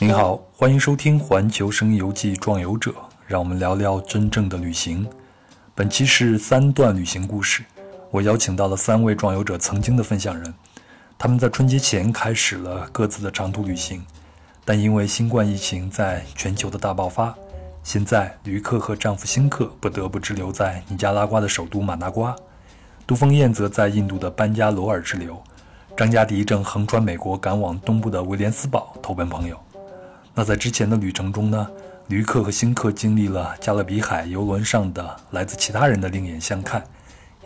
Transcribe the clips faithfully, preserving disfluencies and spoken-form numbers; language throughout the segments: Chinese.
您好，欢迎收听环球声音游记壮游者，让我们聊聊真正的旅行。本期是三段旅行故事，我邀请到了三位壮游者曾经的分享人，他们在春节前开始了各自的长途旅行，但因为新冠疫情在全球的大爆发，现在驴克和丈夫辛克不得不滞留在尼加拉瓜的首都马那瓜，杜峰燕则在印度的班加罗尔滞留，张家迪正横穿美国赶往东部的威廉斯堡投奔朋友。那在之前的旅程中呢，驴克和辛克经历了加勒比海游轮上的来自其他人的另眼相看，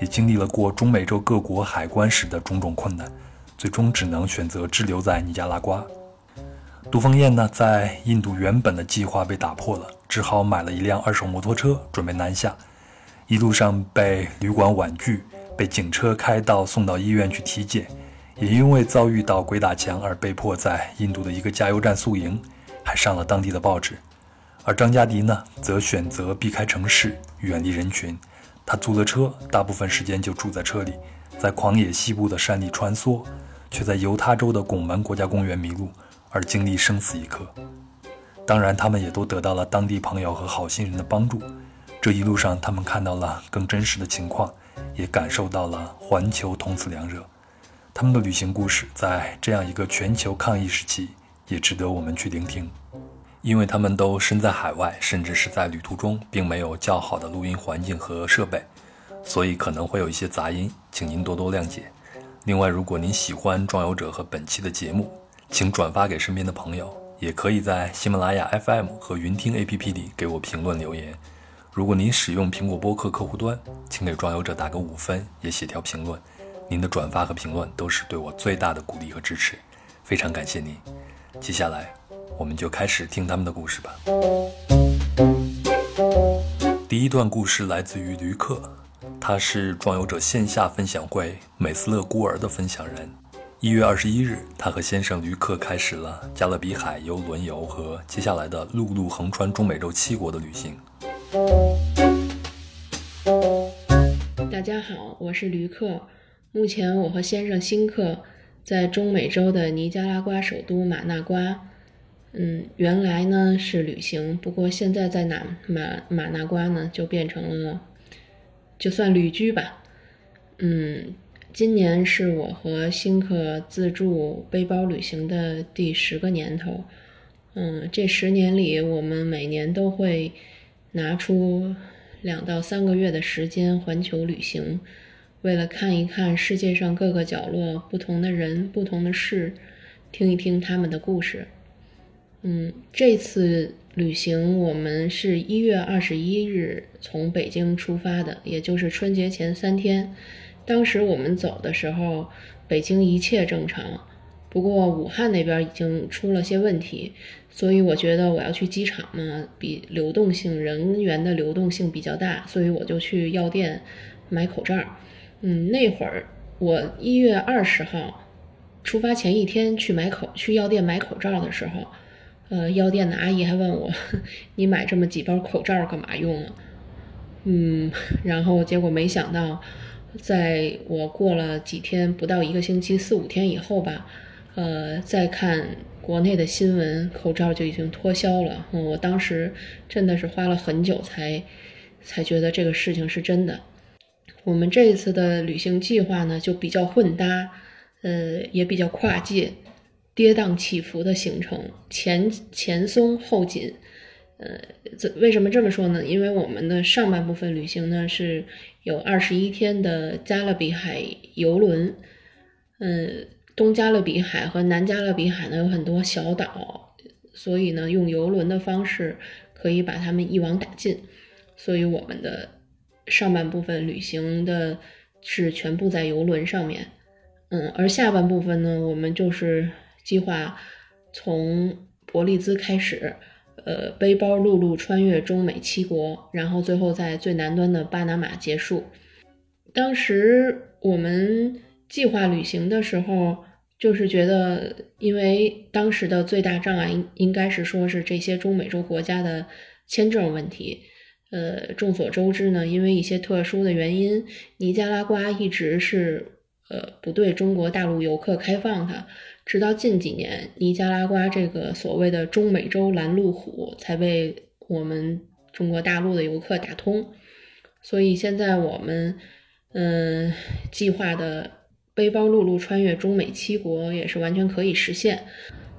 也经历了过中美洲各国海关时的种种困难，最终只能选择滞留在尼加拉瓜。杜峰燕呢，在印度原本的计划被打破了，只好买了一辆二手摩托车准备南下，一路上被旅馆婉拒，被警车开到送到医院去体检，也因为遭遇到鬼打墙而被迫在印度的一个加油站宿营，还上了当地的报纸。而张家迪呢，则选择避开城市，远离人群，他租了车，大部分时间就住在车里，在狂野西部的山里穿梭，却在犹他州的拱门国家公园迷路，而经历生死一刻。当然他们也都得到了当地朋友和好心人的帮助，这一路上他们看到了更真实的情况，也感受到了环球同此凉热。他们的旅行故事在这样一个全球抗疫时期也值得我们去聆听，因为他们都身在海外，甚至是在旅途中并没有较好的录音环境和设备，所以可能会有一些杂音，请您多多谅解。另外，如果您喜欢壮游者和本期的节目，请转发给身边的朋友，也可以在喜马拉雅 F M 和云听 A P P 里给我评论留言。如果您使用苹果播客客户端，请给壮游者打个五分，也写条评论，您的转发和评论都是对我最大的鼓励和支持，非常感谢您。接下来我们就开始听他们的故事吧。第一段故事来自于驴克，他是壮游者线下分享会美斯勒孤儿的分享人。一月二十一日，他和先生驴克开始了加勒比海游轮游和接下来的陆路横穿中美洲七国的旅行。大家好，我是驴克，目前我和先生辛克在中美洲的尼加拉瓜首都马那瓜。嗯，原来呢是旅行，不过现在在哪马马那瓜呢就变成了就算旅居吧。嗯，今年是我和辛克自助背包旅行的第十个年头。嗯，这十年里我们每年都会拿出两到三个月的时间环球旅行，为了看一看世界上各个角落不同的人不同的事，听一听他们的故事。嗯，这次旅行我们是一月二十一日从北京出发的，也就是春节前三天。当时我们走的时候北京一切正常，不过武汉那边已经出了些问题，所以我觉得我要去机场嘛，比流动性人员的流动性比较大，所以我就去药店买口罩。嗯，那会儿我一月二十号出发前一天去买口去药店买口罩的时候，呃，药店的阿姨还问我，你买这么几包口罩干嘛用啊？嗯，然后结果没想到，在我过了几天不到一个星期四五天以后吧，呃，再看国内的新闻，口罩就已经脱销了。嗯，我当时真的是花了很久才才觉得这个事情是真的。我们这一次的旅行计划呢，就比较混搭，呃，也比较跨界，跌宕起伏的行程，前前松后紧。呃，这为什么这么说呢？因为我们的上半部分旅行呢，是有二十一天的加勒比海游轮，嗯、呃，东加勒比海和南加勒比海呢有很多小岛，所以呢，用游轮的方式可以把它们一网打尽，所以我们的上半部分旅行的是全部在游轮上面。嗯，而下半部分呢，我们就是计划从伯利兹开始，呃，背包陆路穿越中美七国，然后最后在最南端的巴拿马结束。当时我们计划旅行的时候，就是觉得，因为当时的最大障碍应该是说是这些中美洲国家的签证问题。呃，众所周知呢，因为一些特殊的原因，尼加拉瓜一直是呃不对中国大陆游客开放的，直到近几年，尼加拉瓜这个所谓的中美洲拦路虎才被我们中国大陆的游客打通。所以现在我们嗯计划的背包陆路穿越中美七国也是完全可以实现。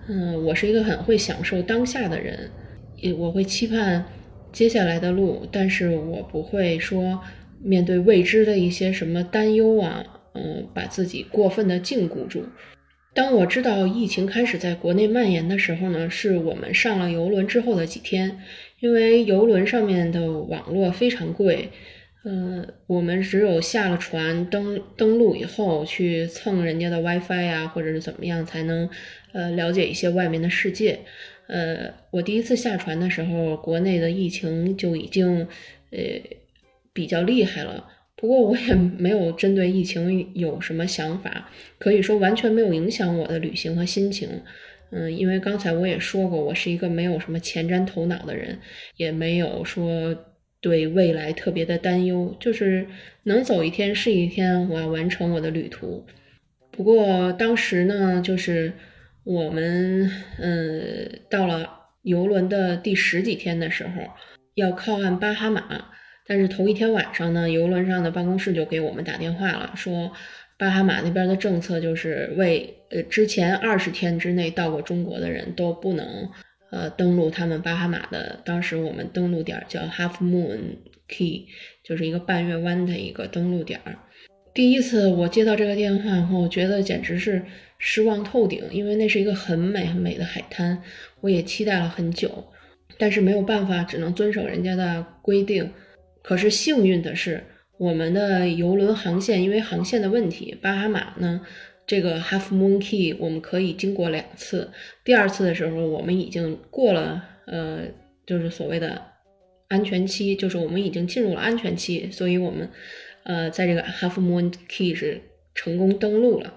嗯，我是一个很会享受当下的人，也我会期盼接下来的路，但是我不会说面对未知的一些什么担忧啊，嗯，把自己过分的禁锢住。当我知道疫情开始在国内蔓延的时候呢，是我们上了邮轮之后的几天，因为邮轮上面的网络非常贵，呃，我们只有下了船登登陆以后去蹭人家的 WiFi 啊，或者是怎么样才能呃了解一些外面的世界。呃，我第一次下船的时候，国内的疫情就已经呃比较厉害了。不过我也没有针对疫情有什么想法，可以说完全没有影响我的旅行和心情。嗯，因为刚才我也说过，我是一个没有什么前瞻头脑的人，也没有说对未来特别的担忧，就是能走一天是一天，我要完成我的旅途。不过当时呢，就是我们嗯到了邮轮的第十几天的时候，要靠岸巴哈马。但是头一天晚上呢，邮轮上的办公室就给我们打电话了，说巴哈马那边的政策就是为呃之前二十天之内到过中国的人都不能呃登陆他们巴哈马的，当时我们登陆点叫 Half Moon Key， 就是一个半月湾的一个登陆点。第一次我接到这个电话后，我觉得简直是失望透顶，因为那是一个很美很美的海滩，我也期待了很久，但是没有办法，只能遵守人家的规定。可是幸运的是，我们的邮轮航线因为航线的问题，巴哈马呢这个 Half Moon Key 我们可以经过两次，第二次的时候我们已经过了呃，就是所谓的安全期，就是我们已经进入了安全期，所以我们呃，在这个 Half Moon Key 是成功登陆了。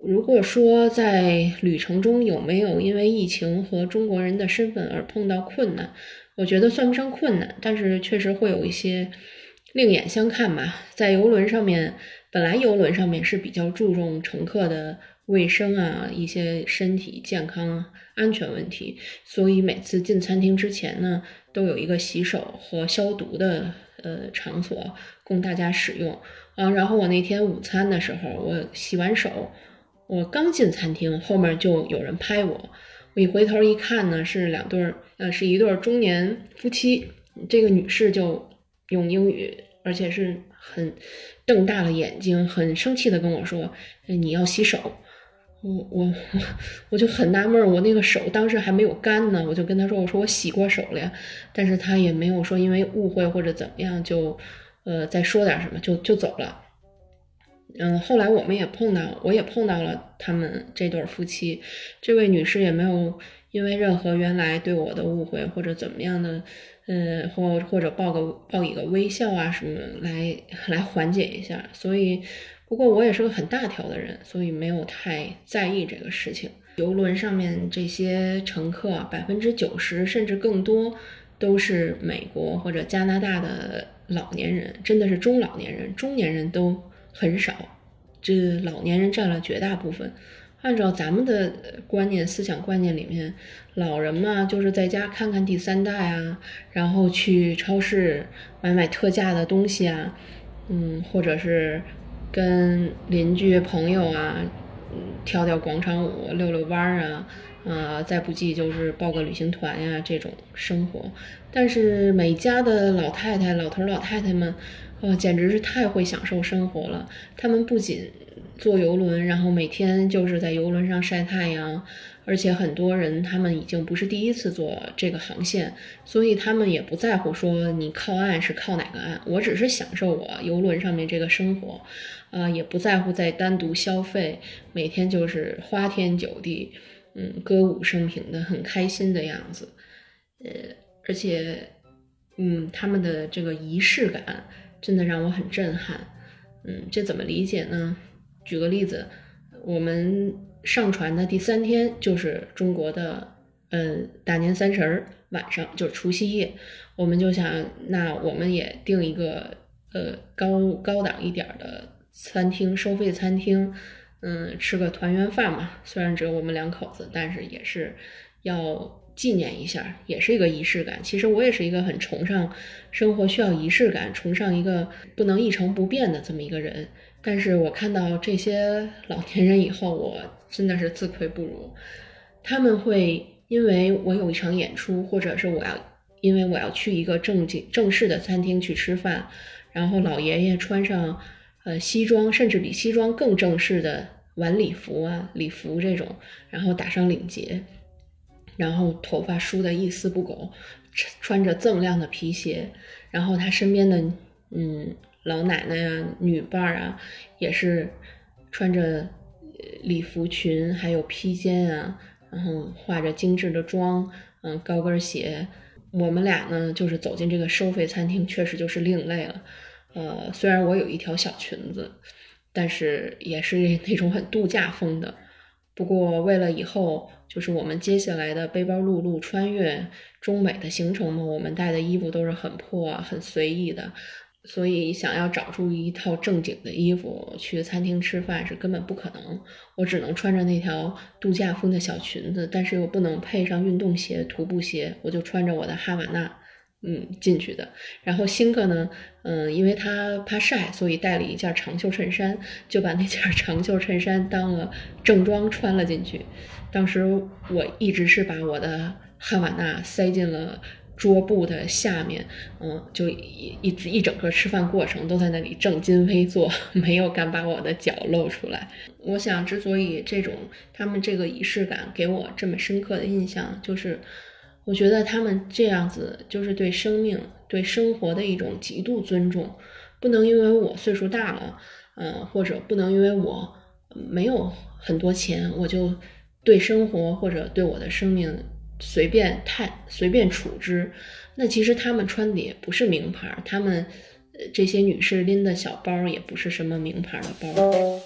如果说在旅程中有没有因为疫情和中国人的身份而碰到困难，我觉得算不上困难，但是确实会有一些另眼相看吧。在邮轮上面，本来邮轮上面是比较注重乘客的卫生啊，一些身体健康啊，安全问题，所以每次进餐厅之前呢，都有一个洗手和消毒的呃场所供大家使用啊。然后我那天午餐的时候，我洗完手，我刚进餐厅，后面就有人拍我。我一回头一看呢，是两对呃，是一对中年夫妻。这个女士就用英语，而且是很瞪大了眼睛，很生气的跟我说：“你要洗手。”我我我就很纳闷，我那个手当时还没有干呢，我就跟她说：“我说我洗过手了呀。”但是她也没有说因为误会或者怎么样就呃再说点什么，就就走了。嗯，后来我们也碰到，我也碰到了他们这对夫妻，这位女士也没有因为任何原来对我的误会或者怎么样的，呃，或或者报个报以个微笑啊什么来来缓解一下。所以，不过我也是个很大条的人，所以没有太在意这个事情。邮轮上面这些乘客，百分之九十甚至更多都是美国或者加拿大的老年人，真的是中老年人，中年人都很少，这老年人占了绝大部分。按照咱们的观念思想观念里面，老人嘛就是在家看看第三代啊，然后去超市买买特价的东西啊，嗯，或者是跟邻居朋友啊跳跳广场舞溜溜弯啊，呃，再不济就是报个旅行团呀、啊、这种生活。但是每家的老太太老头老太太们呃、哦，简直是太会享受生活了。他们不仅坐游轮，然后每天就是在游轮上晒太阳，而且很多人他们已经不是第一次坐这个航线，所以他们也不在乎说你靠岸是靠哪个岸，我只是享受我游轮上面这个生活，呃，也不在乎再单独消费，每天就是花天酒地，嗯，歌舞升平的，很开心的样子。呃，而且，嗯，他们的这个仪式感真的让我很震撼。嗯，这怎么理解呢？举个例子，我们上船的第三天就是中国的呃大年三十晚上，就是除夕夜，我们就想那我们也订一个呃高高档一点的餐厅，收费餐厅，嗯，吃个团圆饭嘛，虽然只有我们两口子，但是也是要纪念一下，也是一个仪式感。其实我也是一个很崇尚生活需要仪式感，崇尚一个不能一成不变的这么一个人，但是我看到这些老年人以后，我真的是自愧不如。他们会因为我有一场演出，或者是我要因为我要去一个正经正式的餐厅去吃饭，然后老爷爷穿上呃西装，甚至比西装更正式的晚礼服啊、礼服这种，然后打上领结，然后头发梳得一丝不苟，穿着锃亮的皮鞋，然后他身边的嗯老奶奶啊、女伴啊，也是穿着礼服裙，还有披肩啊，然后化着精致的妆，嗯，高跟鞋。我们俩呢，就是走进这个收费餐厅，确实就是另类了。呃，虽然我有一条小裙子，但是也是那种很度假风的。不过为了以后就是我们接下来的背包陆路穿越中美的行程嘛，我们带的衣服都是很破啊、很随意的，所以想要找出一套正经的衣服去餐厅吃饭是根本不可能。我只能穿着那条度假风的小裙子，但是又不能配上运动鞋、徒步鞋，我就穿着我的哈瓦那嗯进去的。然后新哥呢，嗯，因为他怕晒，所以带了一件长袖衬衫，就把那件长袖衬衫当了正装穿了进去。当时我一直是把我的哈瓦那塞进了桌布的下面，嗯，就一一直一整个吃饭过程都在那里正襟危坐，没有敢把我的脚露出来。我想之所以这种他们这个仪式感给我这么深刻的印象，就是我觉得他们这样子就是对生命、对生活的一种极度尊重。不能因为我岁数大了，嗯，或者不能因为我没有很多钱，我就对生活或者对我的生命随便探随便处置。那其实他们穿的也不是名牌，他们这些女士拎的小包也不是什么名牌的包。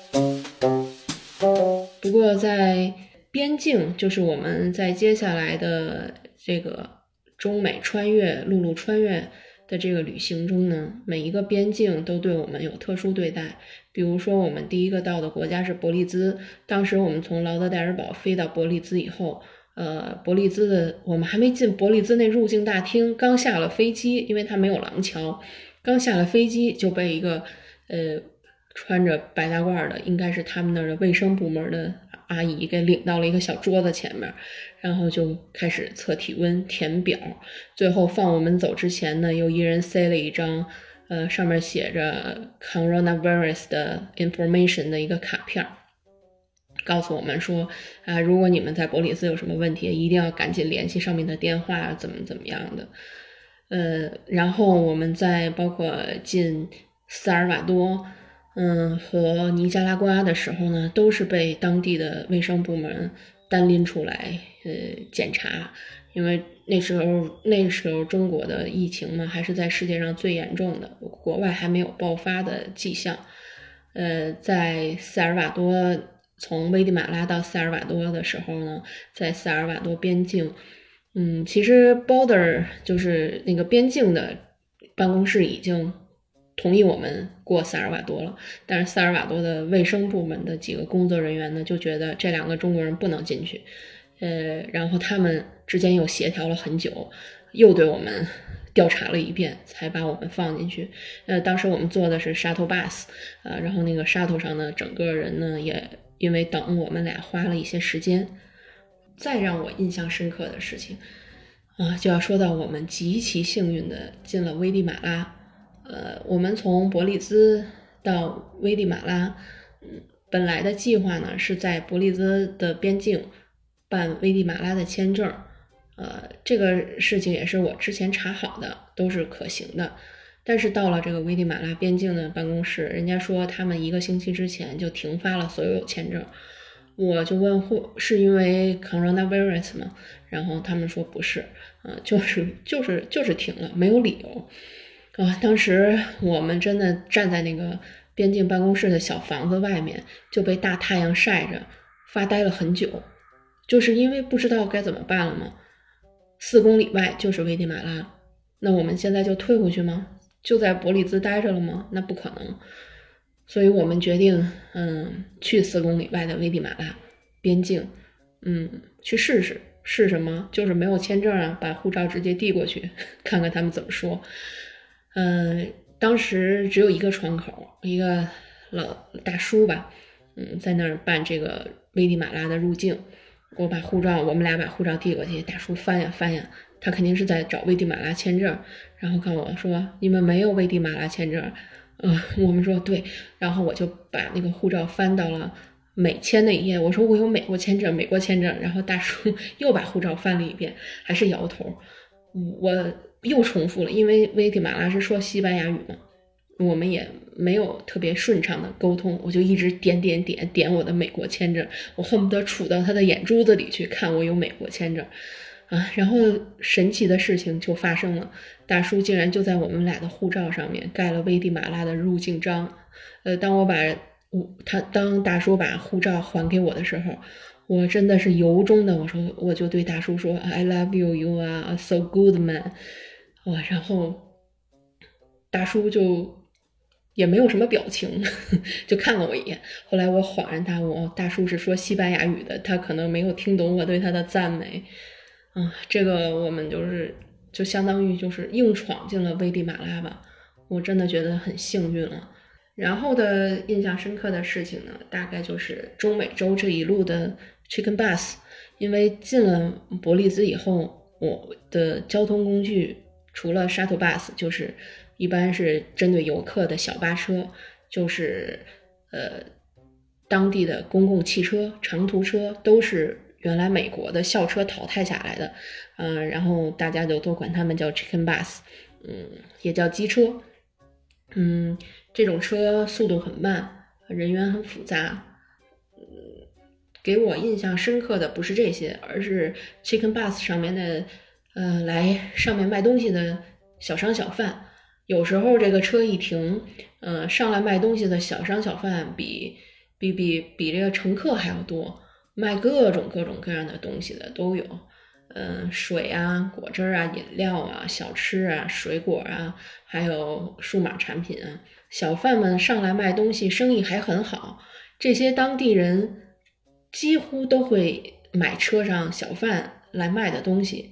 不过在边境，就是我们在接下来的这个中美穿越陆路穿越的这个旅行中呢，每一个边境都对我们有特殊对待。比如说我们第一个到的国家是伯利兹，当时我们从劳德代尔堡飞到伯利兹以后，呃，伯利兹的我们还没进伯利兹那入境大厅，刚下了飞机，因为它没有廊桥，刚下了飞机就被一个呃穿着白大褂的，应该是他们那儿的卫生部门的阿姨给领到了一个小桌子前面，然后就开始测体温、填表，最后放我们走之前呢，又一人塞了一张呃上面写着 coronavirus 的 information 的一个卡片，告诉我们说啊，如果你们在伯利兹有什么问题，一定要赶紧联系上面的电话，怎么怎么样的。呃，然后我们再包括进斯尔瓦多，嗯，和尼加拉瓜的时候呢，都是被当地的卫生部门单拎出来呃检查，因为那时候那时候中国的疫情嘛，还是在世界上最严重的，国外还没有爆发的迹象。呃，在斯尔瓦多。从危地马拉到萨尔瓦多的时候呢，在萨尔瓦多边境，嗯，其实 border 就是那个边境的办公室已经同意我们过萨尔瓦多了，但是萨尔瓦多的卫生部门的几个工作人员呢，就觉得这两个中国人不能进去，呃，然后他们之间又协调了很久，又对我们调查了一遍，才把我们放进去。呃，当时我们坐的是 shuttle bus， 呃，然后那个 shuttle 上呢，整个人呢也因为等我们俩花了一些时间。再让我印象深刻的事情啊，就要说到我们极其幸运的进了危地马拉。呃，我们从伯利兹到危地马拉，嗯，本来的计划呢是在伯利兹的边境办危地马拉的签证，呃，这个事情也是我之前查好的，都是可行的。但是到了这个危地马拉边境的办公室，人家说他们一个星期之前就停发了所有签证。我就问会是因为 coronavirus 吗？然后他们说不是，啊、呃，就是就是就是停了，没有理由啊、呃。当时我们真的站在那个边境办公室的小房子外面，就被大太阳晒着发呆了很久，就是因为不知道该怎么办了嘛。四公里外就是危地马拉，那我们现在就退回去吗？就在伯利兹待着了吗？那不可能。所以我们决定嗯去四公里外的危地马拉边境嗯去试试。是什么？就是没有签证啊，把护照直接递过去看看他们怎么说。嗯，当时只有一个窗口，一个老大叔吧，嗯，在那儿办这个危地马拉的入境。我把护照，我们俩把护照递过去，大叔翻呀翻呀，他肯定是在找危地马拉签证，然后看我说你们没有危地马拉签证，嗯，我们说对，然后我就把那个护照翻到了美签那一页，我说我有美国签证，美国签证，然后大叔又把护照翻了一遍，还是摇头，我又重复了，因为危地马拉是说西班牙语嘛，我们也没有特别顺畅的沟通，我就一直点点点点我的美国签证，我恨不得杵到他的眼珠子里去看我有美国签证啊！然后神奇的事情就发生了，大叔竟然就在我们俩的护照上面盖了危地马拉的入境章，呃，当我把他当大叔把护照还给我的时候，我真的是由衷的，我说我就对大叔说 I love you, you are so good man、哦、然后大叔就也没有什么表情就看了我一眼，后来我恍然大悟，大叔是说西班牙语的，他可能没有听懂我对他的赞美、嗯、这个我们就是就相当于就是硬闯进了危地马拉吧，我真的觉得很幸运了。然后的印象深刻的事情呢，大概就是中美洲这一路的 chicken bus， 因为进了伯利兹以后，我的交通工具除了 shuttle bus， 就是一般是针对游客的小巴车，就是呃当地的公共汽车、长途车，都是原来美国的校车淘汰下来的，嗯、呃，然后大家就都管他们叫 chicken bus， 嗯，也叫机车，嗯。这种车速度很慢，人员很复杂，嗯，给我印象深刻的不是这些，而是 chicken bus 上面的，呃，来上面卖东西的小商小贩。有时候这个车一停，呃，上来卖东西的小商小贩比比比比这个乘客还要多，卖各种各种各样的东西的都有。嗯，水啊，果汁啊，饮料啊，小吃啊，水果啊，还有数码产品啊。小贩们上来卖东西，生意还很好。这些当地人几乎都会买车上小贩来卖的东西。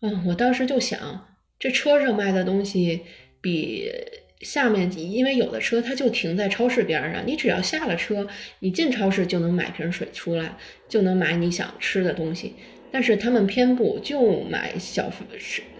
嗯，我当时就想，这车上卖的东西比下面，因为有的车它就停在超市边上，你只要下了车，你进超市就能买瓶水出来，就能买你想吃的东西。但是他们偏不，就买小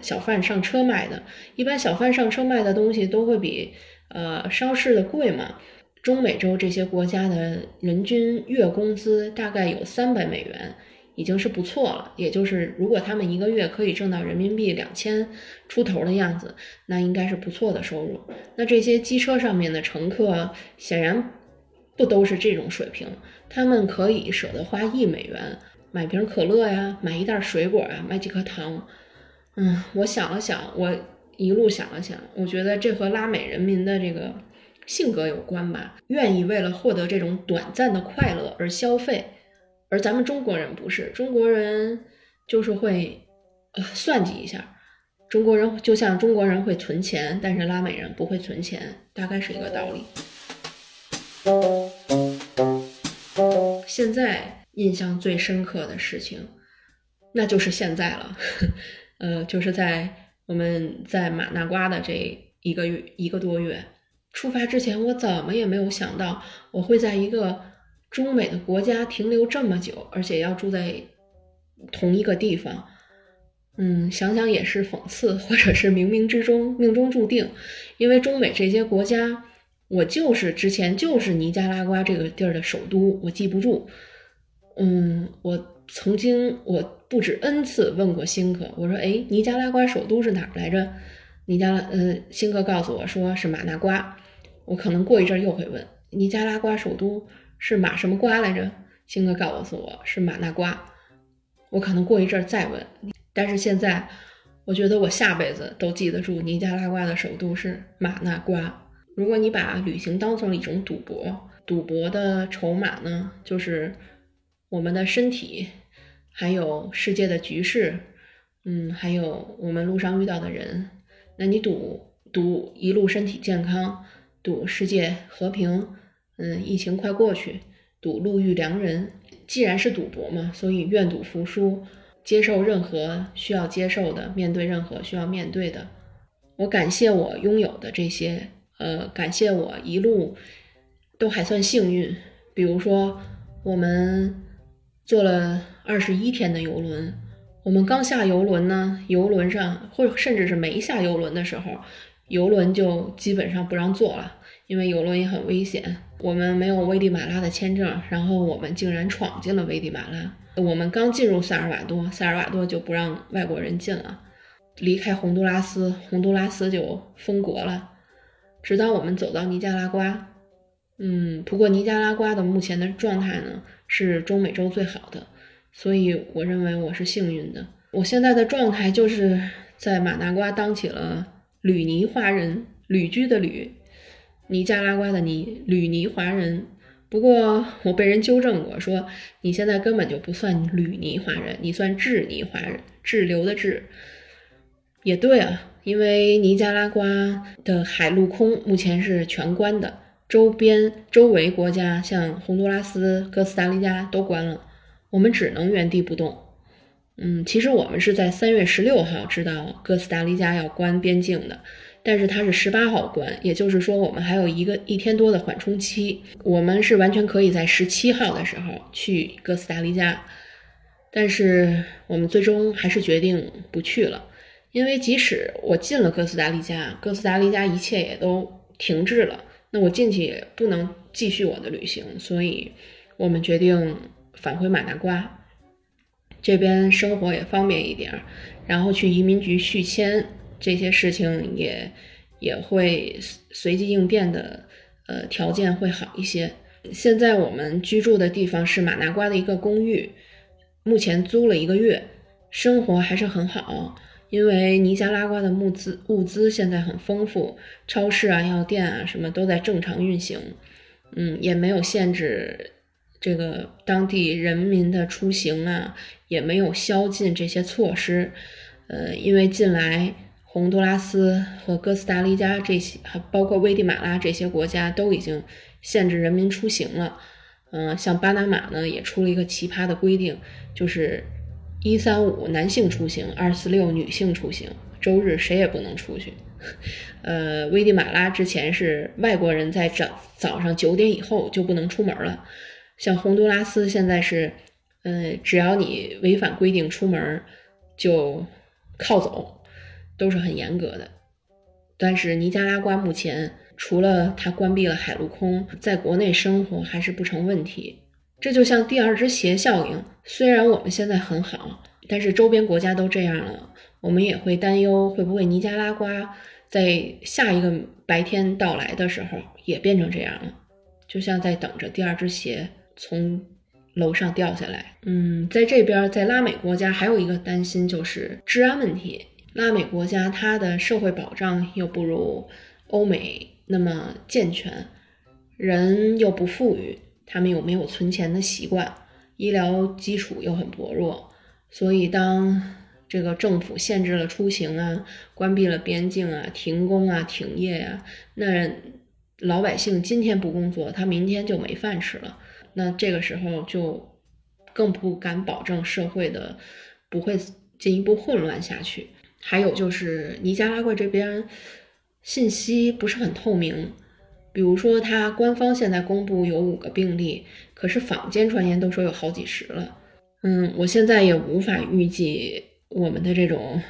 小贩上车卖的，一般小贩上车卖的东西都会比呃超市的贵嘛。中美洲这些国家的人均月工资大概有三百美元，已经是不错了。也就是如果他们一个月可以挣到人民币两千出头的样子，那应该是不错的收入。那这些机车上面的乘客显然不都是这种水平，他们可以舍得花一美元。买瓶可乐呀，买一袋水果啊，买几颗糖。嗯，我想了想，我一路想了想，我觉得这和拉美人民的这个性格有关吧，愿意为了获得这种短暂的快乐而消费。而咱们中国人不是，中国人就是会呃算计一下。中国人就像中国人会存钱，但是拉美人不会存钱，大概是一个道理。现在印象最深刻的事情，那就是现在了，呃，就是在我们在马那瓜的这一个月一个多月出发之前，我怎么也没有想到我会在一个中美的国家停留这么久，而且要住在同一个地方。嗯，想想也是讽刺，或者是冥冥之中命中注定，因为中美这些国家，我就是之前就是尼加拉瓜这个地儿的首都，我记不住。嗯，我曾经我不止 n 次问过辛克，我说诶，尼加拉瓜首都是哪儿来着？尼加拉呃，辛克告诉我说是马那瓜。我可能过一阵又会问尼加拉瓜首都是马什么瓜来着？辛克告诉我是马那瓜。我可能过一阵再问，但是现在我觉得我下辈子都记得住尼加拉瓜的首都是马那瓜。如果你把旅行当成一种赌博，赌博的筹码呢，就是我们的身体，还有世界的局势，嗯，还有我们路上遇到的人。那你赌赌一路身体健康，赌世界和平，嗯，疫情快过去，赌路遇良人。既然是赌博嘛，所以愿赌服输，接受任何需要接受的，面对任何需要面对的。我感谢我拥有的这些，呃，感谢我一路都还算幸运。比如说，我们坐了二十一天的游轮，我们刚下游轮呢，游轮上或者甚至是没下游轮的时候，游轮就基本上不让坐了，因为游轮也很危险。我们没有危地马拉的签证，然后我们竟然闯进了危地马拉。我们刚进入萨尔瓦多，萨尔瓦多就不让外国人进了。离开洪都拉斯，洪都拉斯就封国了。直到我们走到尼加拉瓜，嗯，不过尼加拉瓜的目前的状态呢，是中美洲最好的，所以我认为我是幸运的。我现在的状态就是在马拿瓜当起了旅尼华人，旅居的旅，尼加拉瓜的尼，旅尼华人。不过我被人纠正过，说你现在根本就不算旅尼华人，你算滞尼华人，滞留的滞。也对啊，因为尼加拉瓜的海陆空目前是全关的，周边周围国家像洪都拉斯、哥斯达黎加都关了，我们只能原地不动。嗯，其实我们是在三月十六号知道哥斯达黎加要关边境的，但是它是十八号关，也就是说我们还有一个一天多的缓冲期，我们是完全可以在十七号的时候去哥斯达黎加，但是我们最终还是决定不去了。因为即使我进了哥斯达黎加，哥斯达黎加一切也都停滞了，那我进去也不能继续我的旅行，所以我们决定返回马拿瓜，这边生活也方便一点，然后去移民局续签，这些事情也也会随机应变的，呃，条件会好一些。现在我们居住的地方是马拿瓜的一个公寓，目前租了一个月，生活还是很好。因为尼加拉瓜的物资物资现在很丰富，超市啊、药店啊什么都在正常运行，嗯，也没有限制这个当地人民的出行啊，也没有宵禁这些措施。呃，因为近来洪都拉斯和哥斯达黎加这些，还包括危地马拉这些国家都已经限制人民出行了。嗯、呃，像巴拿马呢也出了一个奇葩的规定，就是一三五男性出行，二四六女性出行，周日谁也不能出去。呃，危地马拉之前是外国人在早早上九点以后就不能出门了。像洪都拉斯现在是，呃，只要你违反规定出门就铐走，都是很严格的。但是尼加拉瓜目前除了它关闭了海陆空，在国内生活还是不成问题。这就像第二只鞋效应，虽然我们现在很好，但是周边国家都这样了，我们也会担忧会不会尼加拉瓜在下一个白天到来的时候也变成这样了，就像在等着第二只鞋从楼上掉下来。嗯，在这边，在拉美国家还有一个担心就是治安问题。拉美国家它的社会保障又不如欧美那么健全，人又不富裕，他们有没有存钱的习惯，医疗基础又很薄弱，所以当这个政府限制了出行啊，关闭了边境啊，停工啊，停业啊，那老百姓今天不工作，他明天就没饭吃了。那这个时候就更不敢保证社会的不会进一步混乱下去。还有就是尼加拉瓜这边信息不是很透明，比如说他官方现在公布有五个病例，可是坊间传言都说有好几十了。嗯，我现在也无法预计我们的这种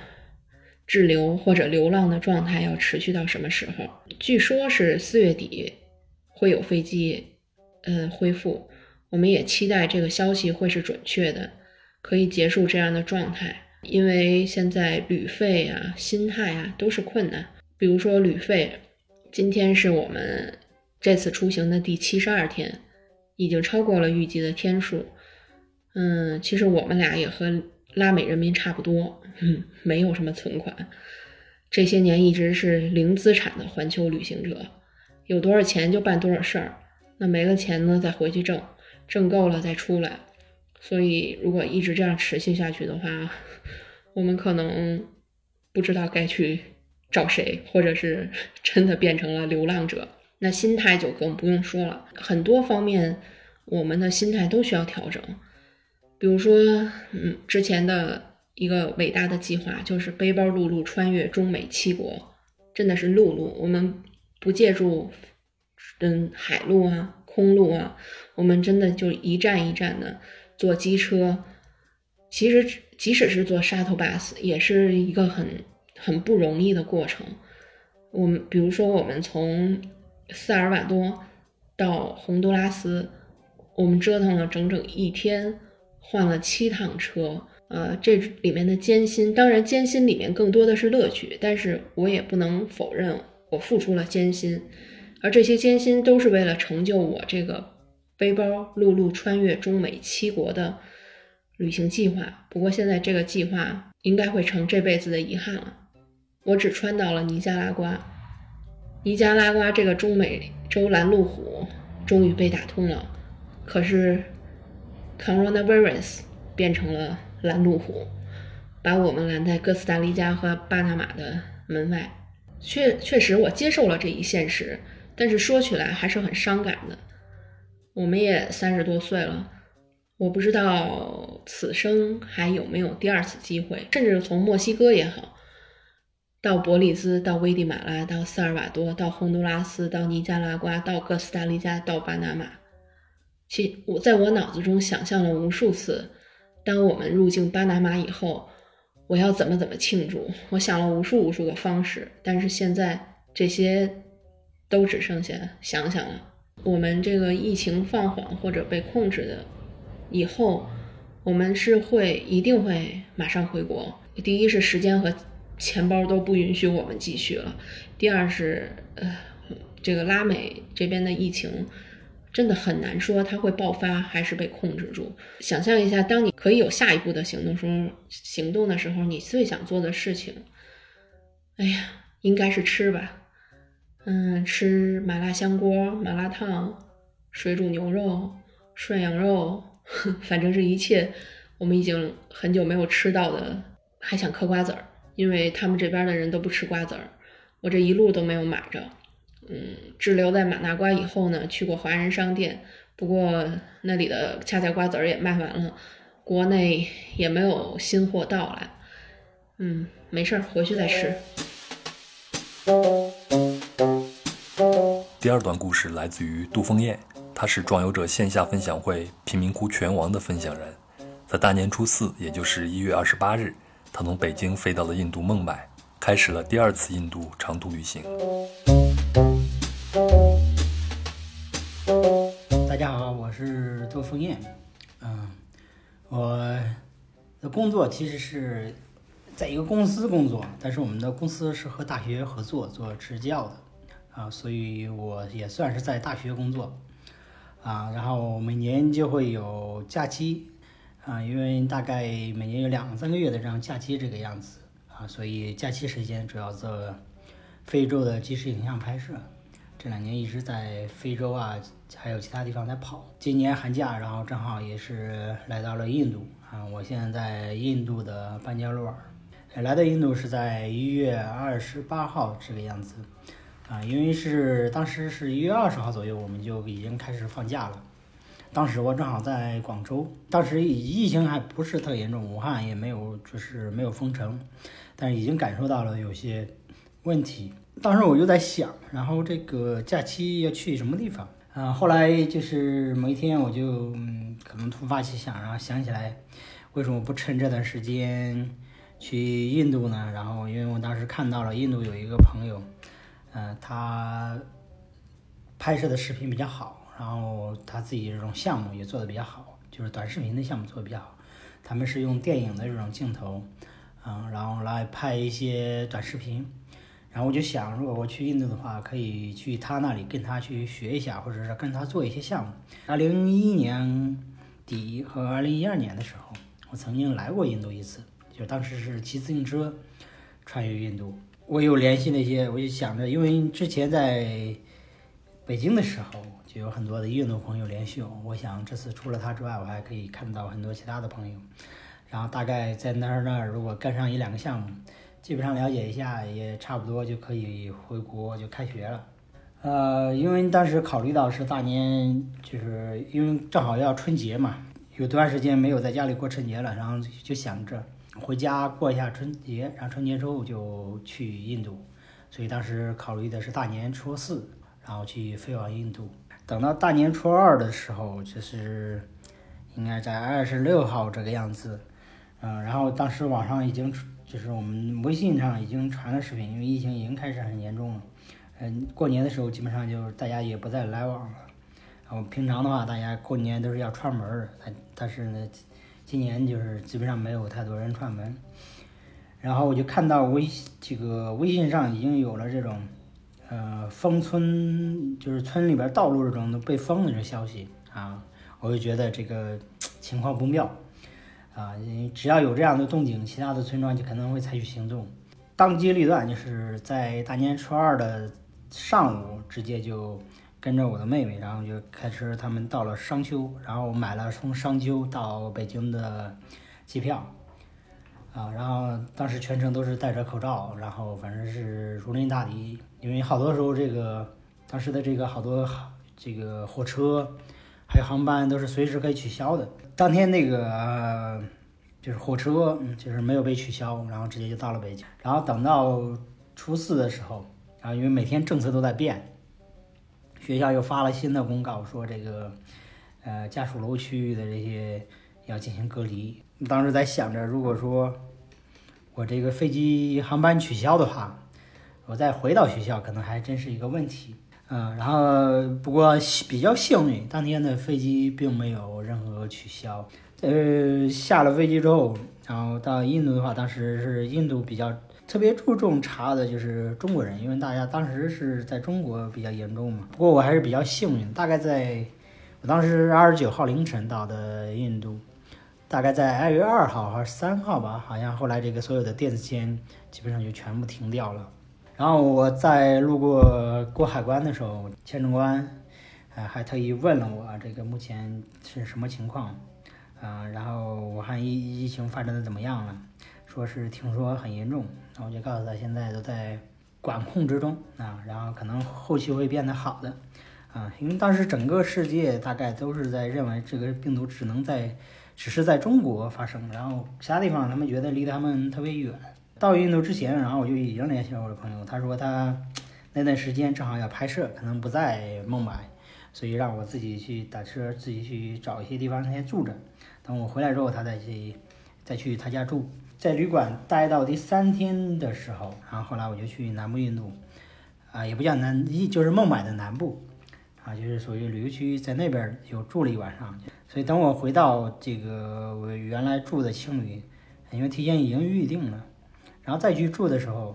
滞留或者流浪的状态要持续到什么时候。据说是四月底会有飞机呃，恢复，我们也期待这个消息会是准确的，可以结束这样的状态。因为现在旅费啊、心态啊都是困难。比如说旅费，今天是我们这次出行的第七十二天，已经超过了预计的天数。嗯，其实我们俩也和拉美人民差不多，嗯，没有什么存款，这些年一直是零资产的环球旅行者，有多少钱就办多少事儿，那没了钱呢再回去挣，挣够了再出来。所以如果一直这样持续下去的话，我们可能不知道该去找谁，或者是真的变成了流浪者。那心态就更不用说了，很多方面我们的心态都需要调整。比如说嗯，之前的一个伟大的计划就是背包陆路穿越中美七国，真的是陆路，我们不借助嗯海路啊空路啊，我们真的就一站一站的坐机车，其实即使是坐shuttle bus也是一个很很不容易的过程。我们比如说我们从萨尔瓦多到洪都拉斯，我们折腾了整整一天，换了七趟车，呃，这里面的艰辛，当然艰辛里面更多的是乐趣，但是我也不能否认我付出了艰辛，而这些艰辛都是为了成就我这个背包陆路穿越中美七国的旅行计划。不过现在这个计划应该会成这辈子的遗憾了，我只穿到了尼加拉瓜。尼加拉瓜这个中美洲拦路虎终于被打通了，可是 coronavirus 变成了拦路虎，把我们拦在哥斯达黎加和巴拿马的门外。确确实我接受了这一现实，但是说起来还是很伤感的。我们也三十多岁了，我不知道此生还有没有第二次机会，甚至从墨西哥也好，到伯利兹，到危地马拉，到萨尔瓦多，到洪都拉斯，到尼加拉瓜，到哥斯达黎加，到巴拿马。其我在我脑子中想象了无数次，当我们入境巴拿马以后，我要怎么怎么庆祝，我想了无数无数个方式，但是现在这些都只剩下想想了。我们这个疫情放缓或者被控制的以后，我们是会一定会马上回国。第一是时间和钱包都不允许我们继续了，第二是呃，这个拉美这边的疫情真的很难说它会爆发还是被控制住。想象一下，当你可以有下一步的行动时候行动的时候你最想做的事情，哎呀，应该是吃吧，嗯，吃麻辣香锅、麻辣烫、水煮牛肉、涮羊肉，反正是一切我们已经很久没有吃到的。还想嗑瓜子儿，因为他们这边的人都不吃瓜子儿，我这一路都没有买着。嗯，滞留在马那瓜以后呢，去过华人商店，不过那里的恰恰瓜子儿也卖完了，国内也没有新货到来。嗯，没事儿，回去再吃。第二段故事来自于杜峰燕，他是壮游者线下分享会贫民窟拳王的分享人，在大年初四，也就是一月二十八日，他从北京飞到了印度孟买，开始了第二次印度长途旅行。大家好，我是杜凤燕。嗯，我的工作其实是在一个公司工作，但是我们的公司是和大学合作做支教的啊，所以我也算是在大学工作啊。然后每年就会有假期。啊，因为大概每年有两三个月的这样假期这个样子啊，所以假期时间主要做非洲的纪实影像拍摄。这两年一直在非洲啊，还有其他地方在跑。今年寒假，然后正好也是来到了印度啊。我现在在印度的班加罗尔，来到印度是在一月二十八号这个样子啊，因为是当时是一月二十号左右，我们就已经开始放假了。当时我正好在广州，当时疫情还不是特严重，武汉也没有就是没有封城，但是已经感受到了有些问题。当时我就在想，然后这个假期要去什么地方啊、呃？后来就是某一天我就、嗯、可能突发奇想，然后想起来为什么不趁这段时间去印度呢？然后因为我当时看到了印度有一个朋友，呃，他拍摄的视频比较好。然后他自己这种项目也做得比较好，就是短视频的项目做得比较好，他们是用电影的这种镜头，嗯，然后来拍一些短视频。然后我就想，如果我去印度的话，可以去他那里跟他去学一下，或者是跟他做一些项目。二零一一年底和二零一二年的时候，我曾经来过印度一次，就当时是骑自行车穿越印度。我有联系那些，我就想着，因为之前在北京的时候就有很多的印度朋友联系我，我想这次除了他之外，我还可以看到很多其他的朋友。然后大概在那儿那儿，如果干上一两个项目，基本上了解一下也差不多就可以回国就开学了呃，因为当时考虑到是大年，就是因为正好要春节嘛，有段时间没有在家里过春节了，然后就想着回家过一下春节，然后春节之后就去印度，所以当时考虑的是大年初四，然后去飞往印度。等到大年初二的时候，就是应该在二十六号这个样子，嗯，然后当时网上已经就是我们微信上已经传了视频，因为疫情已经开始很严重了。嗯，过年的时候基本上就是大家也不再来往了。然后平常的话，大家过年都是要串门儿，但但是呢，今年就是基本上没有太多人串门。然后我就看到微这个微信上已经有了这种，呃，封村就是村里边道路这种都被封的这消息啊，我就觉得这个情况不妙啊，只要有这样的动静，其他的村庄就可能会采取行动。当机立断，就是在大年初二的上午直接就跟着我的妹妹，然后就开车他们到了商丘，然后买了从商丘到北京的机票啊，然后当时全程都是戴着口罩，然后反正是如临大敌，因为好多时候这个当时的这个好多这个火车还有航班都是随时可以取消的，当天那个、呃、就是火车就是没有被取消，然后直接就到了北京。然后等到初四的时候，然后因为每天政策都在变，学校又发了新的公告，说这个，呃，家属楼区域的这些要进行隔离。当时在想着，如果说我这个飞机航班取消的话，我再回到学校可能还真是一个问题。嗯，然后不过比较幸运，当天的飞机并没有任何取消。呃，下了飞机之后，然后到印度的话，当时是印度比较特别注重查的就是中国人，因为大家当时是在中国比较严重嘛。不过我还是比较幸运，大概在我当时二十九号凌晨到的印度，大概在二月二号还是三号吧，好像后来这个所有的电子签基本上就全部停掉了。然后我在路过过海关的时候，签证官呃还特意问了我这个目前是什么情况啊、呃，然后武汉疫疫情发展的怎么样了，说是听说很严重，那我就告诉他现在都在管控之中啊，然后可能后期会变得好的啊，因为当时整个世界大概都是在认为这个病毒只能在只是在中国发生，然后其他地方他们觉得离他们特别远。到印度之前，然后我就已经联系了我的朋友，他说他那段时间正好要拍摄，可能不在孟买，所以让我自己去打车，自己去找一些地方先住着，等我回来之后他再去再去他家住。在旅馆待到第三天的时候，然后后来我就去南部印度，啊、呃，也不叫南，就是孟买的南部，啊，就是属于旅游区，在那边有住了一晚上。所以等我回到这个我原来住的青旅，因为提前已经预定了，然后再去住的时候，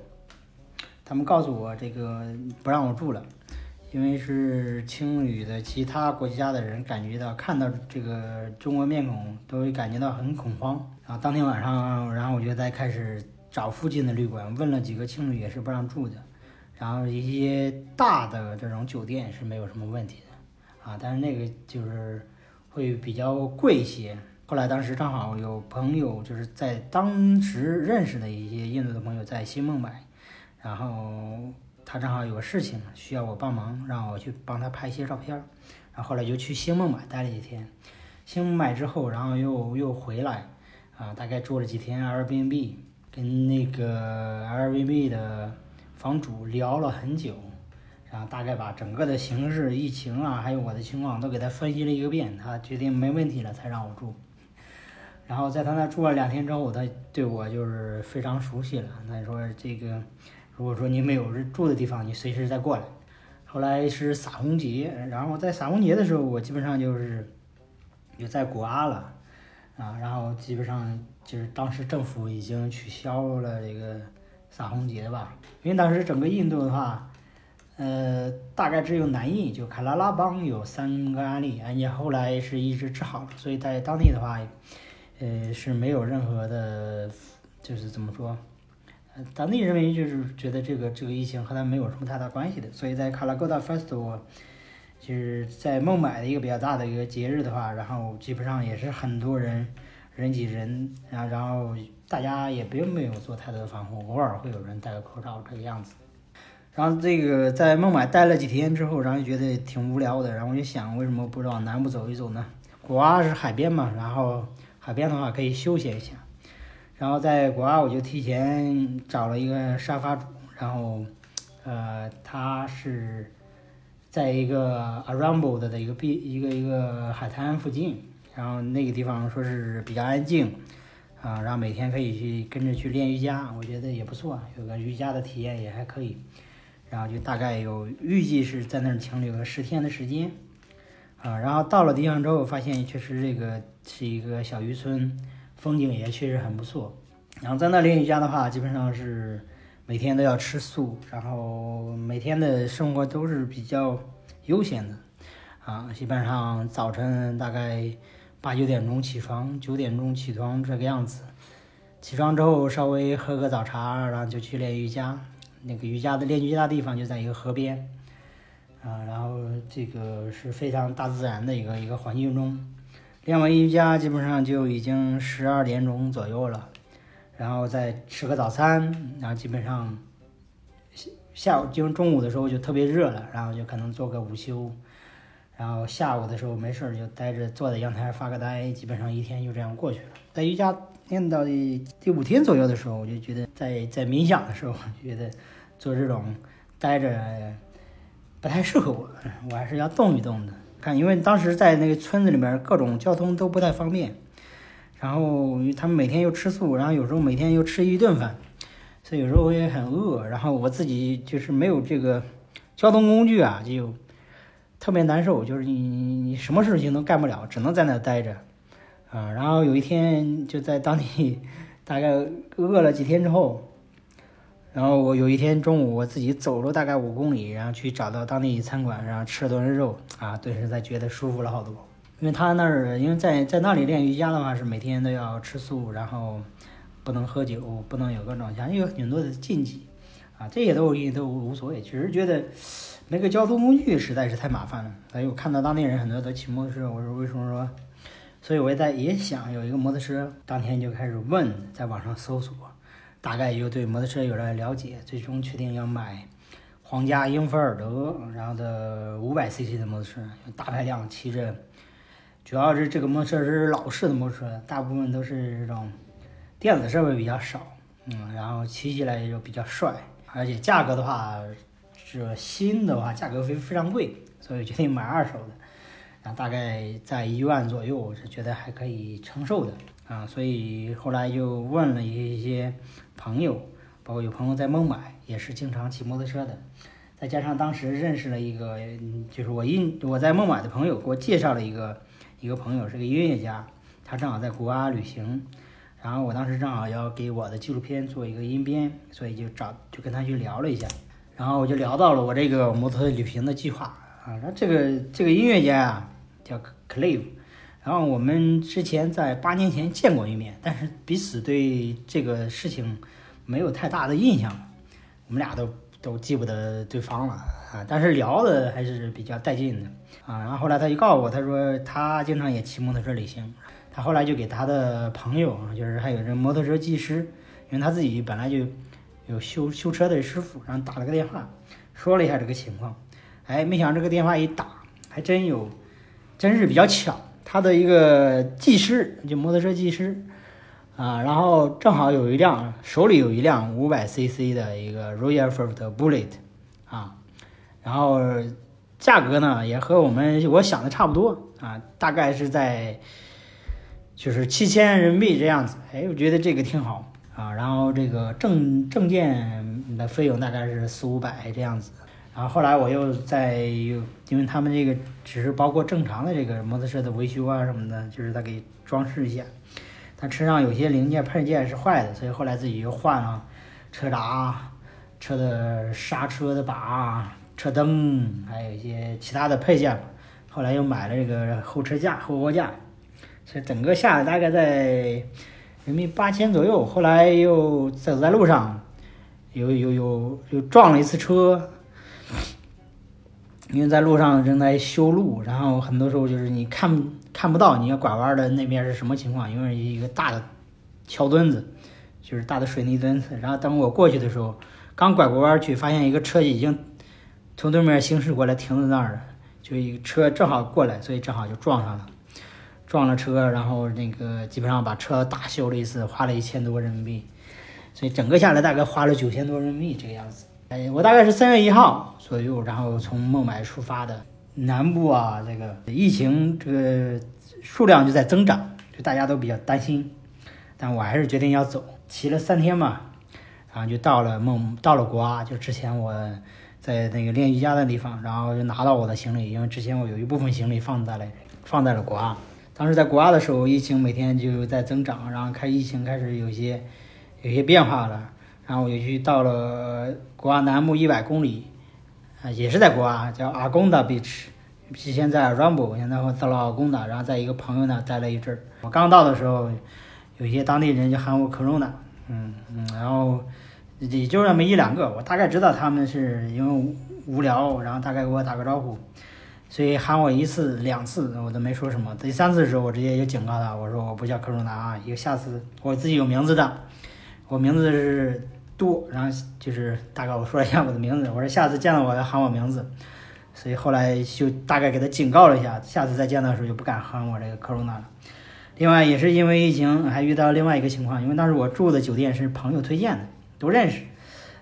他们告诉我这个不让我住了，因为是青旅的其他国家的人感觉到看到这个中国面孔都会感觉到很恐慌。然后当天晚上，然后我就再开始找附近的旅馆，问了几个青旅也是不让住的，然后一些大的这种酒店是没有什么问题的啊，但是那个就是会比较贵一些。后来当时正好有朋友就是在当时认识的一些印度的朋友在新孟买，然后他正好有个事情需要我帮忙，让我去帮他拍一些照片，然后后来就去新孟买待了几天。新孟买之后，然后又又回来啊，大概住了几天 Airbnb， 跟那个 Airbnb 的房主聊了很久，然后大概把整个的形势、疫情啊，还有我的情况都给他分析了一个遍，他决定没问题了才让我住。然后在他那住了两天之后，他对我就是非常熟悉了，他说这个。如果说你没有住的地方，你随时再过来。后来是洒红节，然后在洒红节的时候，我基本上就是就在果阿了啊，然后基本上就是当时政府已经取消了这个洒红节吧，因为当时整个印度的话，呃，大概只有南印就卡拉拉邦有三个案例，而且后来是一直治好了，所以在当地的话，呃，是没有任何的，就是怎么说？当地人民就是觉得这个这个疫情和他没有什么太大关系的，所以在卡拉戈达 Festival 就是在孟买的一个比较大的一个节日的话，然后基本上也是很多人人挤人，然后然后大家也并没有做太多的防护，偶尔会有人戴个口罩这个样子。然后这个在孟买待了几天之后，然后觉得挺无聊的，然后我就想为什么不知道南部走一走呢？果阿是海边嘛，然后海边的话可以休闲一下。然后在果阿我就提前找了一个沙发主，然后呃他是在一个 Arambol 的一个一个一个海滩附近，然后那个地方说是比较安静啊，然后每天可以去跟着去练瑜伽，我觉得也不错，有个瑜伽的体验也还可以。然后就大概有预计是在那儿停留个十天的时间啊。然后到了地方之后发现确实这个是一个小渔村，风景也确实很不错。然后在那练瑜伽的话基本上是每天都要吃素，然后每天的生活都是比较悠闲的啊，基本上早晨大概八九点钟起床，九点钟起床这个样子。起床之后稍微喝个早茶，然后就去练瑜伽。那个瑜伽的练瑜伽的地方就在一个河边，啊，然后这个是非常大自然的一个一个环境中。练完瑜伽基本上就已经十二点钟左右了，然后再吃个早餐，然后基本上下午就中午的时候就特别热了，然后就可能做个午休。然后下午的时候没事就待着坐在阳台发个呆，基本上一天就这样过去了。在瑜伽练到第第五天左右的时候，我就觉得在在冥想的时候，觉得做这种待着不太适合我，我还是要动一动的。看，因为当时在那个村子里面，各种交通都不太方便，然后他们每天又吃素，然后有时候每天又吃一顿饭，所以有时候我也很饿。然后我自己就是没有这个交通工具啊，就特别难受，就是你你什么事情都干不了，只能在那待着，啊，然后有一天就在当地大概饿了几天之后，然后我有一天中午我自己走了大概五公里，然后去找到当地餐馆，然后吃了顿肉啊，顿时才觉得舒服了好多。因为他那儿，因为在在那里练瑜伽的话是每天都要吃素，然后不能喝酒，不能有各种像有很多的禁忌啊，这些都都无所谓，只是觉得那个交通工具实在是太麻烦了。所以我看到当地人很多都骑摩托车，我说为什么说，所以我也在也想有一个摩托车。当天就开始问，在网上搜索，大概又对摩托车有了了解，最终确定要买皇家英菲尔德，然后的 五百 C C 的摩托车，大排量骑着。主要是这个摩托车是老式的摩托车，大部分都是这种电子设备比较少，嗯，然后骑起来也就比较帅，而且价格的话。这新的话价格非非常贵，所以决定买二手的，然后大概在一万左右，我是觉得还可以承受的啊。所以后来就问了一些朋友，包括有朋友在孟买也是经常骑摩托车的，再加上当时认识了一个，就是我印我在孟买的朋友给我介绍了一个一个朋友，是个音乐家，他正好在果阿旅行，然后我当时正好要给我的纪录片做一个音编，所以就找就跟他去聊了一下。然后我就聊到了我这个摩托旅行的计划啊，然后这个这个音乐家啊叫 Clive， 然后我们之前在八年前见过一面，但是彼此对这个事情没有太大的印象，我们俩都都记不得对方了啊，但是聊的还是比较带劲的啊。然后后来他就告诉我，他说他经常也骑摩托车旅行，他后来就给他的朋友，就是还有这摩托车技师，因为他自己本来就。有修修车的师傅，然后打了个电话，说了一下这个情况，哎，没想到这个电话一打，还真有，真是比较巧，他的一个技师，就摩托车技师，啊，然后正好有一辆，手里有一辆 五百 C C 的一个 Royal Enfield 的 Bullet， 啊，然后价格呢也和我们我想的差不多啊，大概是在就是七千人民币这样子，哎，我觉得这个挺好。啊，然后这个证证件的费用大概是四五百这样子，然后后来我又在又因为他们这个只是包括正常的这个摩托车的维修啊什么的，就是他给装饰一下，他车上有些零件配件是坏的，所以后来自己又换了车闸、车的刹车的把、车灯，还有一些其他的配件，后来又买了这个后车架、后货架，所以整个下来大概在。人民币八千左右，后来又走在路上，又又又又撞了一次车，因为在路上正在修路，然后很多时候就是你看看不到你要拐弯的那边是什么情况，因为一个大的桥墩子，就是大的水泥墩子，然后等我过去的时候，刚拐过弯去，发现一个车已经从对面行驶过来，停在那儿了，就一个车正好过来，所以正好就撞上了，撞了车，然后那个基本上把车大修了一次，花了一千多人民币，所以整个下来大概花了九千多人民币这个样子。哎，我大概是三月一号左右，然后从孟买出发的。南部啊，这个疫情这个数量就在增长，就大家都比较担心，但我还是决定要走。骑了三天嘛，然后就到了孟到了国阿，就之前我在那个练瑜伽的地方，然后就拿到我的行李，因为之前我有一部分行李放在了放在了国阿。当时在国阿的时候，疫情每天就在增长，然后开疫情开始有些有些变化了，然后我就去到了国阿南部一百公里。也是在国阿，叫 Agoda Beach， 现在 Arambol， 现在到了 Agoda， 然后在一个朋友那待了一阵儿。我刚到的时候，有些当地人就喊我 Corona， 嗯嗯，然后也就那么一两个，我大概知道他们是因为无聊，然后大概给我打个招呼，所以喊我一次两次我都没说什么。第三次的时候，我直接就警告他，我说我不叫 Corona 啊，以后下次我自己有名字的，我名字是。度，然后就是大概我说了一下我的名字，我说下次见到我要喊我名字，所以后来就大概给他警告了一下，下次再见到的时候就不敢喊我这个 corona 了。另外也是因为疫情，还遇到另外一个情况，因为当时我住的酒店是朋友推荐的，都认识，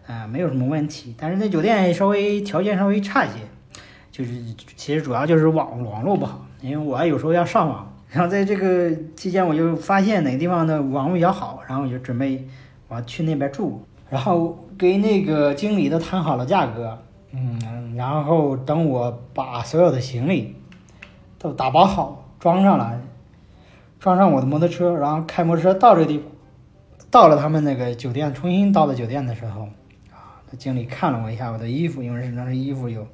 啊、呃，没有什么问题。但是那酒店稍微条件稍微差一些，就是其实主要就是网网络不好，因为我有时候要上网，然后在这个期间我就发现哪个地方的网络比较好，然后我就准备我去那边住。然后跟那个经理都谈好了价格，嗯，然后等我把所有的行李都打包好，装上来，装上我的摩托车，然后开摩托车到这个地方，到了他们那个酒店，重新到了酒店的时候，啊，经理看了我一下我的衣服，因为是那衣服有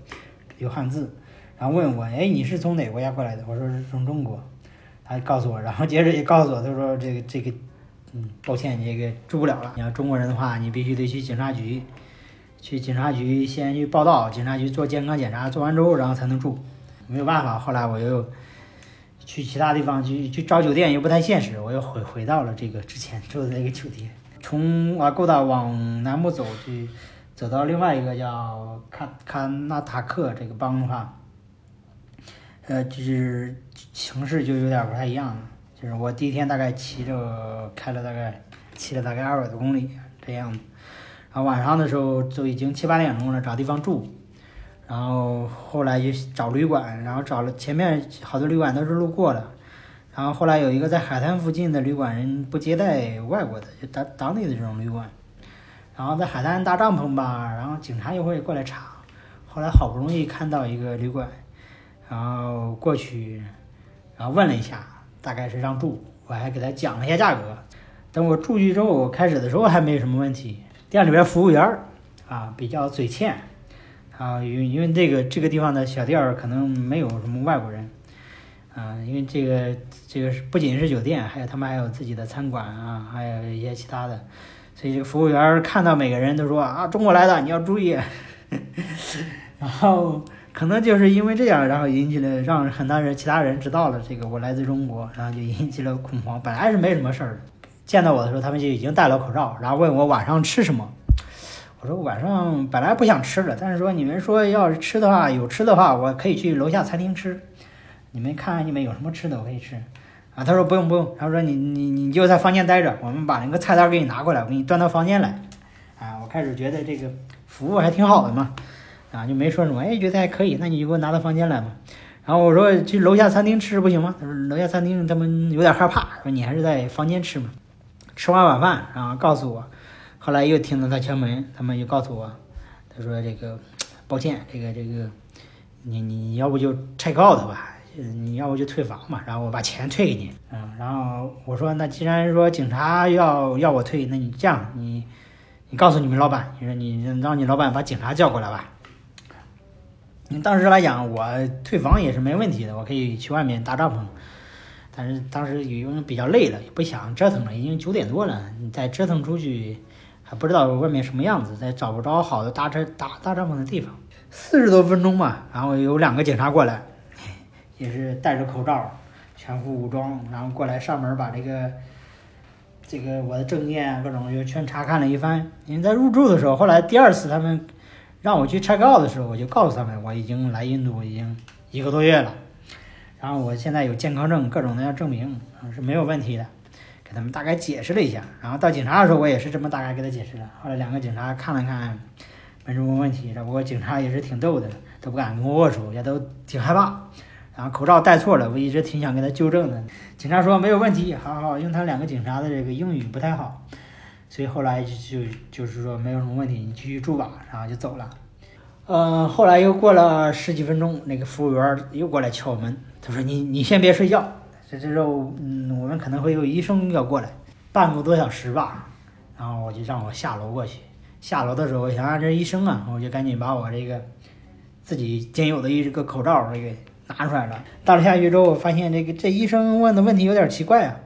有汉字，然后问我，哎，你是从哪个国家过来的？我说是从中国，他告诉我，然后接着也告诉我，他说这个这个。嗯，抱歉，你这个住不了了。你要中国人的话，你必须得去警察局，去警察局先去报到，警察局做健康检查，做完之后然后才能住。没有办法，后来我又去其他地方去去找酒店，又不太现实，我又回回到了这个之前住的那个酒店。从阿哥达往南部走去，走到另外一个叫卡卡纳塔克这个邦的话，呃，就是形势就有点不太一样了。就是我第一天大概骑着开了大概骑了大概二百多公里这样子，然后晚上的时候就已经七八点钟了，找地方住，然后后来就找旅馆，然后找了前面好多旅馆都是路过的，然后后来有一个在海滩附近的旅馆人不接待外国的，就当当地的这种旅馆，然后在海滩搭帐篷吧，然后警察又会过来查，后来好不容易看到一个旅馆，然后过去，然后问了一下。大概是让住，我还给他讲了一下价格。等我住去之后，我开始的时候还没有什么问题。店里边服务员啊比较嘴欠啊，因因为这个这个地方的小店可能没有什么外国人啊，因为这个这个不仅是酒店，还有他们还有自己的餐馆啊，还有一些其他的，所以这个服务员看到每个人都说啊中国来的你要注意，然后。可能就是因为这样，然后引起了让很多人其他人知道了这个我来自中国，然后就引起了恐慌。本来是没什么事儿的，见到我的时候他们就已经戴了口罩，然后问我晚上吃什么。我说晚上本来不想吃了，但是说你们说要是吃的话，有吃的话我可以去楼下餐厅吃，你们看看你们有什么吃的我可以吃啊。他说不用不用，他说你你你就在房间待着，我们把那个菜单给你拿过来，我给你端到房间来啊。我开始觉得这个服务还挺好的嘛。啊，就没说什么，哎，觉得还可以，那你就给我拿到房间来嘛。然后我说去楼下餐厅吃不行吗？他说楼下餐厅他们有点害怕，说你还是在房间吃嘛。吃完晚饭，然后告诉我，后来又听到他敲门，他们又告诉我，他说这个抱歉，这个这个，你你要不就check out吧，你要不就退房嘛，然后我把钱退给你。嗯，然后我说那既然说警察要要我退，那你这样，你你告诉你们老板，你说你让你老板把警察叫过来吧。当时来讲我退房也是没问题的，我可以去外面搭帐篷，但是当时因为比较累了也不想折腾了，已经九点多了，你再折腾出去还不知道外面什么样子，再找不着好的搭车搭搭帐篷的地方。四十多分钟吧，然后有两个警察过来，也是戴着口罩全副武装，然后过来上门把这个这个我的证件啊各种就全查看了一番。因为在入住的时候，后来第二次他们让我去 check out 的时候，我就告诉他们我已经来印度已经一个多月了，然后我现在有健康证各种的要证明是没有问题的，给他们大概解释了一下。然后到警察的时候我也是这么大概给他解释了，后来两个警察看了看没什么问题，不过警察也是挺逗的，都不敢跟我握手，也都挺害怕。然后口罩戴错了，我一直挺想给他纠正的，警察说没有问题，好好，因为他两个警察的这个英语不太好，所以后来就就是说没有什么问题，你继续住吧，然后就走了。呃，后来又过了十几分钟，那个服务员又过来敲门，他说你你先别睡觉，这这时候嗯我们可能会有医生要过来，半个多小时吧。然后我就让我下楼过去，下楼的时候我想让这医生啊，我就赶紧把我这个自己仅有的一个口罩这个拿出来了。到了下去之后我发现这个这医生问的问题有点奇怪啊，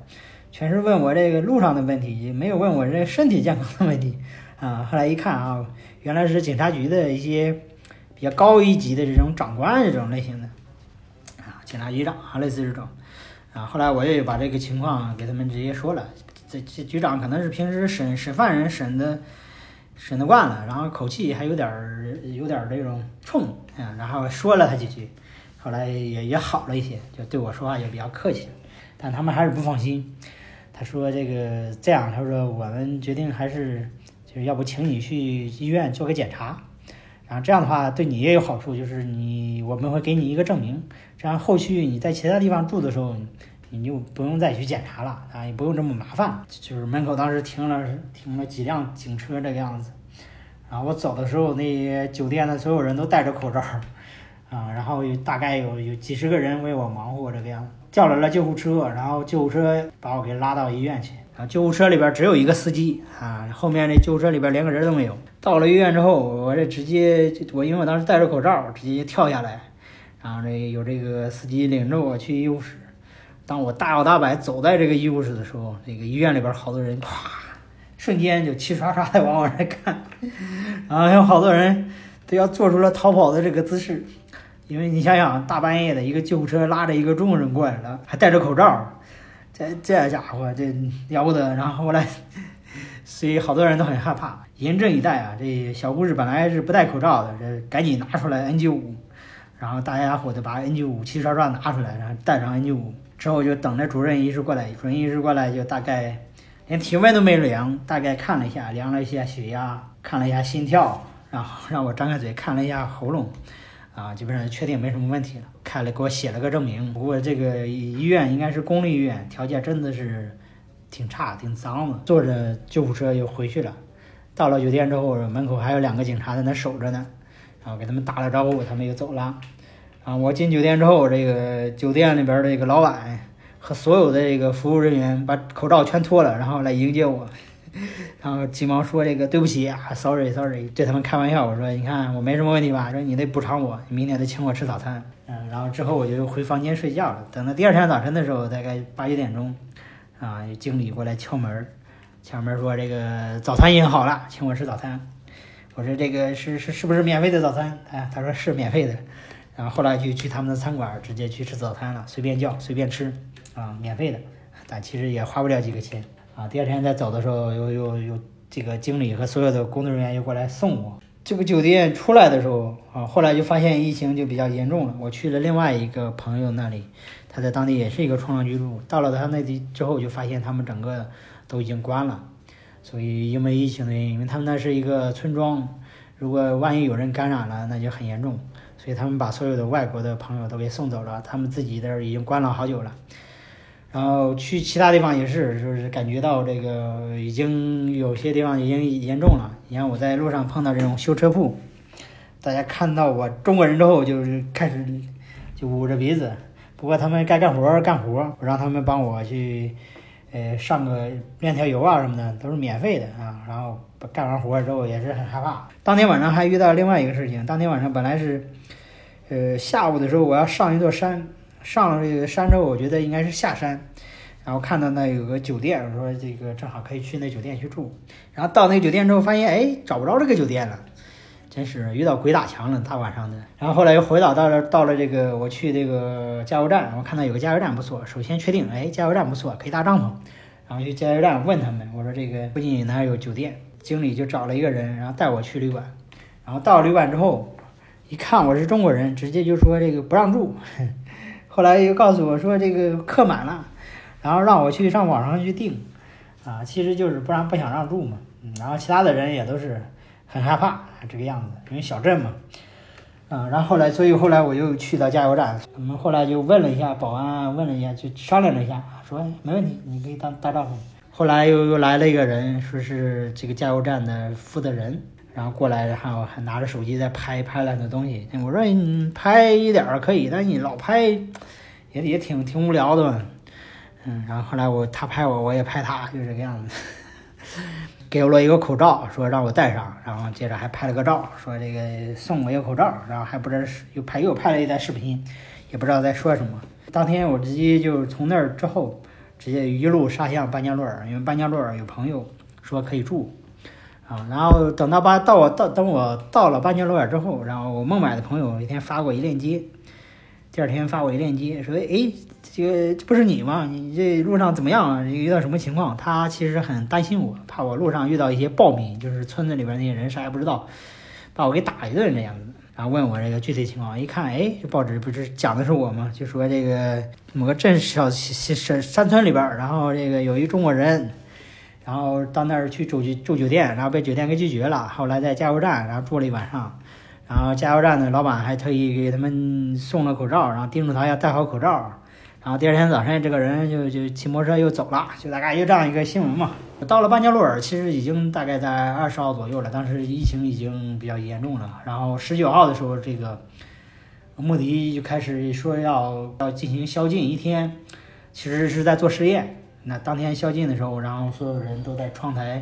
全是问我这个路上的问题，没有问我这身体健康的问题啊。后来一看啊，原来是警察局的一些比较高一级的这种长官这种类型的啊，警察局长啊类似这种啊。后来我也把这个情况给他们直接说了，这这局长可能是平时审审犯人审的审得惯了，然后口气还有点有点这种冲啊，然后说了他几句，后来也也好了一些，就对我说话也比较客气，但他们还是不放心。他说这个这样，他说我们决定还是就是要不请你去医院做个检查，然后这样的话对你也有好处，就是你我们会给你一个证明，这样后续你在其他地方住的时候你就不用再去检查了啊，也不用这么麻烦。就是门口当时停了停了几辆警车这个样子。然后我走的时候，那些酒店的所有人都戴着口罩啊，然后有大概有有几十个人为我忙活这个样子。叫来了救护车，然后救护车把我给拉到医院去。然后救护车里边只有一个司机啊，后面这救护车里边连个人都没有。到了医院之后，我这直接我因为我当时戴着口罩，直接跳下来，然后这有这个司机领着我去医务室。当我大摇大摆走在这个医务室的时候，这个医院里边好多人咵，瞬间就齐刷刷的往我这看，然后有好多人都要做出了逃跑的这个姿势。因为你想想，大半夜的一个救护车拉着一个中国人过来了，还戴着口罩，这这家伙这了不得。然后后来，所以好多人都很害怕，严阵以待啊。这小护士本来是不戴口罩的，这赶紧拿出来 N 九五，然后大家伙的把 N 九五齐刷刷拿出来，然后戴上 N 九五之后就等着主任医师过来。主任医师过来就大概连体温都没量，大概看了一下，量了一下血压，看了一下心跳，然后让我张开嘴看了一下喉咙。啊，基本上确定没什么问题了，开了给我写了个证明。不过这个医院应该是公立医院，条件真的是挺差挺脏的。坐着救护车又回去了，到了酒店之后，门口还有两个警察在那守着呢，然后给他们打了招呼，他们又走了。啊，我进酒店之后，这个酒店里边的这个老板和所有的这个服务人员把口罩全脱了，然后来迎接我。然后急忙说这个对不起啊 ，sorry sorry， 对他们开玩笑，我说你看我没什么问题吧，说你得补偿我，明天得请我吃早餐。嗯，然后之后我就回房间睡觉了。等到第二天早晨的时候，大概八九点钟，啊，经理过来敲门，敲门说这个早餐印好了，请我吃早餐。我说这个是是是不是免费的早餐？啊，他说是免费的。然后后来就去他们的餐馆，直接去吃早餐了，随便叫随便吃，啊，免费的，但其实也花不了几个钱。啊，第二天在走的时候，又又又这个经理和所有的工作人员又过来送我。这个酒店出来的时候啊，后来就发现疫情就比较严重了。我去了另外一个朋友那里，他在当地也是一个冲浪居住。到了他那里之后，就发现他们整个都已经关了。所以因为疫情的原因，因为他们那是一个村庄，如果万一有人感染了，那就很严重。所以他们把所有的外国的朋友都给送走了，他们自己的已经关了好久了。然后去其他地方也是，就是感觉到这个已经有些地方已经严重了。你看我在路上碰到这种修车铺，大家看到我中国人之后就是开始就捂着鼻子，不过他们该干活干活，我让他们帮我去呃上个面条油啊什么的，都是免费的啊。然后干完活之后也是很害怕。当天晚上还遇到另外一个事情，当天晚上本来是呃下午的时候我要上一座山。上了这个山之后，我觉得应该是下山，然后看到那有个酒店，我说这个正好可以去那酒店去住。然后到那酒店之后，发现哎找不着这个酒店了，真是遇到鬼打墙了，大晚上的。然后后来又回到到了到了这个我去这个加油站，我看到有个加油站不错，首先确定哎加油站不错，可以搭帐篷。然后就加油站问他们，我说这个附近哪有酒店？经理就找了一个人，然后带我去旅馆。然后到旅馆之后，一看我是中国人，直接就说这个不让住。后来又告诉我说这个客满了，然后让我去上网上去订，啊，其实就是不让不想让住嘛。嗯，然后其他的人也都是很害怕这个样子，因为小镇嘛。嗯，然后后来，所以后来我又去到加油站，我们后来就问了一下保安，问了一下，就商量了一下，说没问题，你可以当搭帐篷。后来又又来了一个人，说是这个加油站的负责人，然后过来，然后还拿着手机在拍，拍了很多东西。我说你拍一点可以，但是你老拍也也挺挺无聊的嘛。嗯，然后后来我他拍我，我也拍他，就这个样子。给了我一个口罩，说让我戴上，然后接着还拍了个照，说这个送我一个口罩，然后还不知道又拍又拍了一段视频，也不知道在说什么。当天我直接就从那儿之后，直接一路杀向班加洛尔，因为班加洛尔有朋友说可以住啊。然后等到班到我到等我到了班加洛尔之后，然后我孟买的朋友一天发过一链接，第二天发我一链接说，哎，这个不是你吗？你这路上怎么样啊？遇到什么情况？他其实很担心我，怕我路上遇到一些暴民，就是村子里边那些人啥也不知道，把我给打一顿这样子。然后问我这个具体情况，一看，哎，这报纸不是讲的是我吗？就说这个某个镇小山村里边，然后这个有一中国人，然后到那儿去住住酒店，然后被酒店给拒绝了，后来在加油站然后住了一晚上。然后加油站的老板还特意给他们送了口罩，然后叮嘱他要戴好口罩。然后第二天早上，这个人就就骑摩托车又走了，就大概就这样一个新闻嘛。到了班加洛尔，其实已经大概在二十号左右了，当时疫情已经比较严重了。然后十九号的时候，这个穆迪就开始说要要进行宵禁一天，其实是在做实验。那当天宵禁的时候，然后所有人都在窗台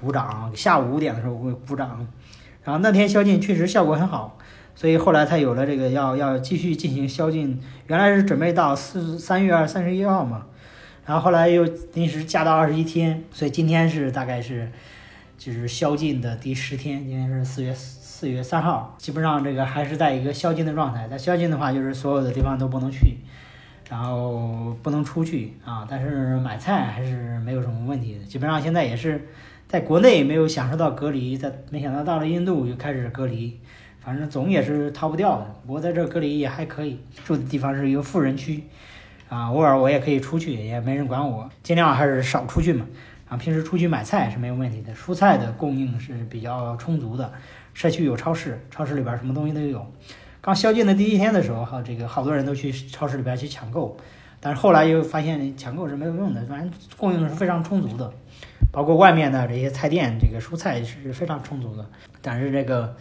鼓掌，下午五点的时候会鼓掌。然后那天宵禁确实效果很好，所以后来才有了这个要要继续进行宵禁。原来是准备到四三月二三十一号嘛，然后后来又临时加到二十一天，所以今天是大概是就是宵禁的第十天，今天是四月四月三号，基本上这个还是在一个宵禁的状态。在宵禁的话，就是所有的地方都不能去，然后不能出去啊，但是买菜还是没有什么问题的，基本上现在也是。在国内没有享受到隔离，在没想到到了印度就开始隔离，反正总也是逃不掉的。不过在这隔离也还可以，住的地方是一个富人区，啊，偶尔我也可以出去，也没人管我，尽量还是少出去嘛。然后平时出去买菜是没有问题的，蔬菜的供应是比较充足的，社区有超市，超市里边什么东西都有。刚宵禁的第一天的时候，哈，这个好多人都去超市里边去抢购，但是后来又发现抢购是没有用的，反正供应是非常充足的。包括外面的这些菜店，这个蔬菜是非常充足的，但是这个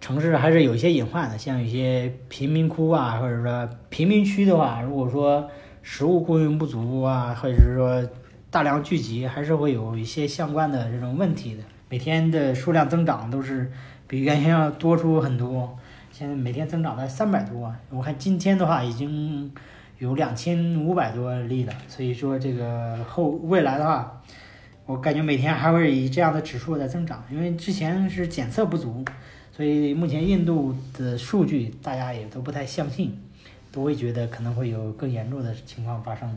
城市还是有一些隐患的，像有些贫民窟啊，或者说贫民区的话，如果说食物供应不足啊，或者是说大量聚集，还是会有一些相关的这种问题的。每天的数量增长都是比原先要多出很多，现在每天增长在三百多，我看今天的话已经有两千五百多例了，所以说这个后未来的话。我感觉每天还会以这样的指数在增长，因为之前是检测不足，所以目前印度的数据大家也都不太相信，都会觉得可能会有更严重的情况发生。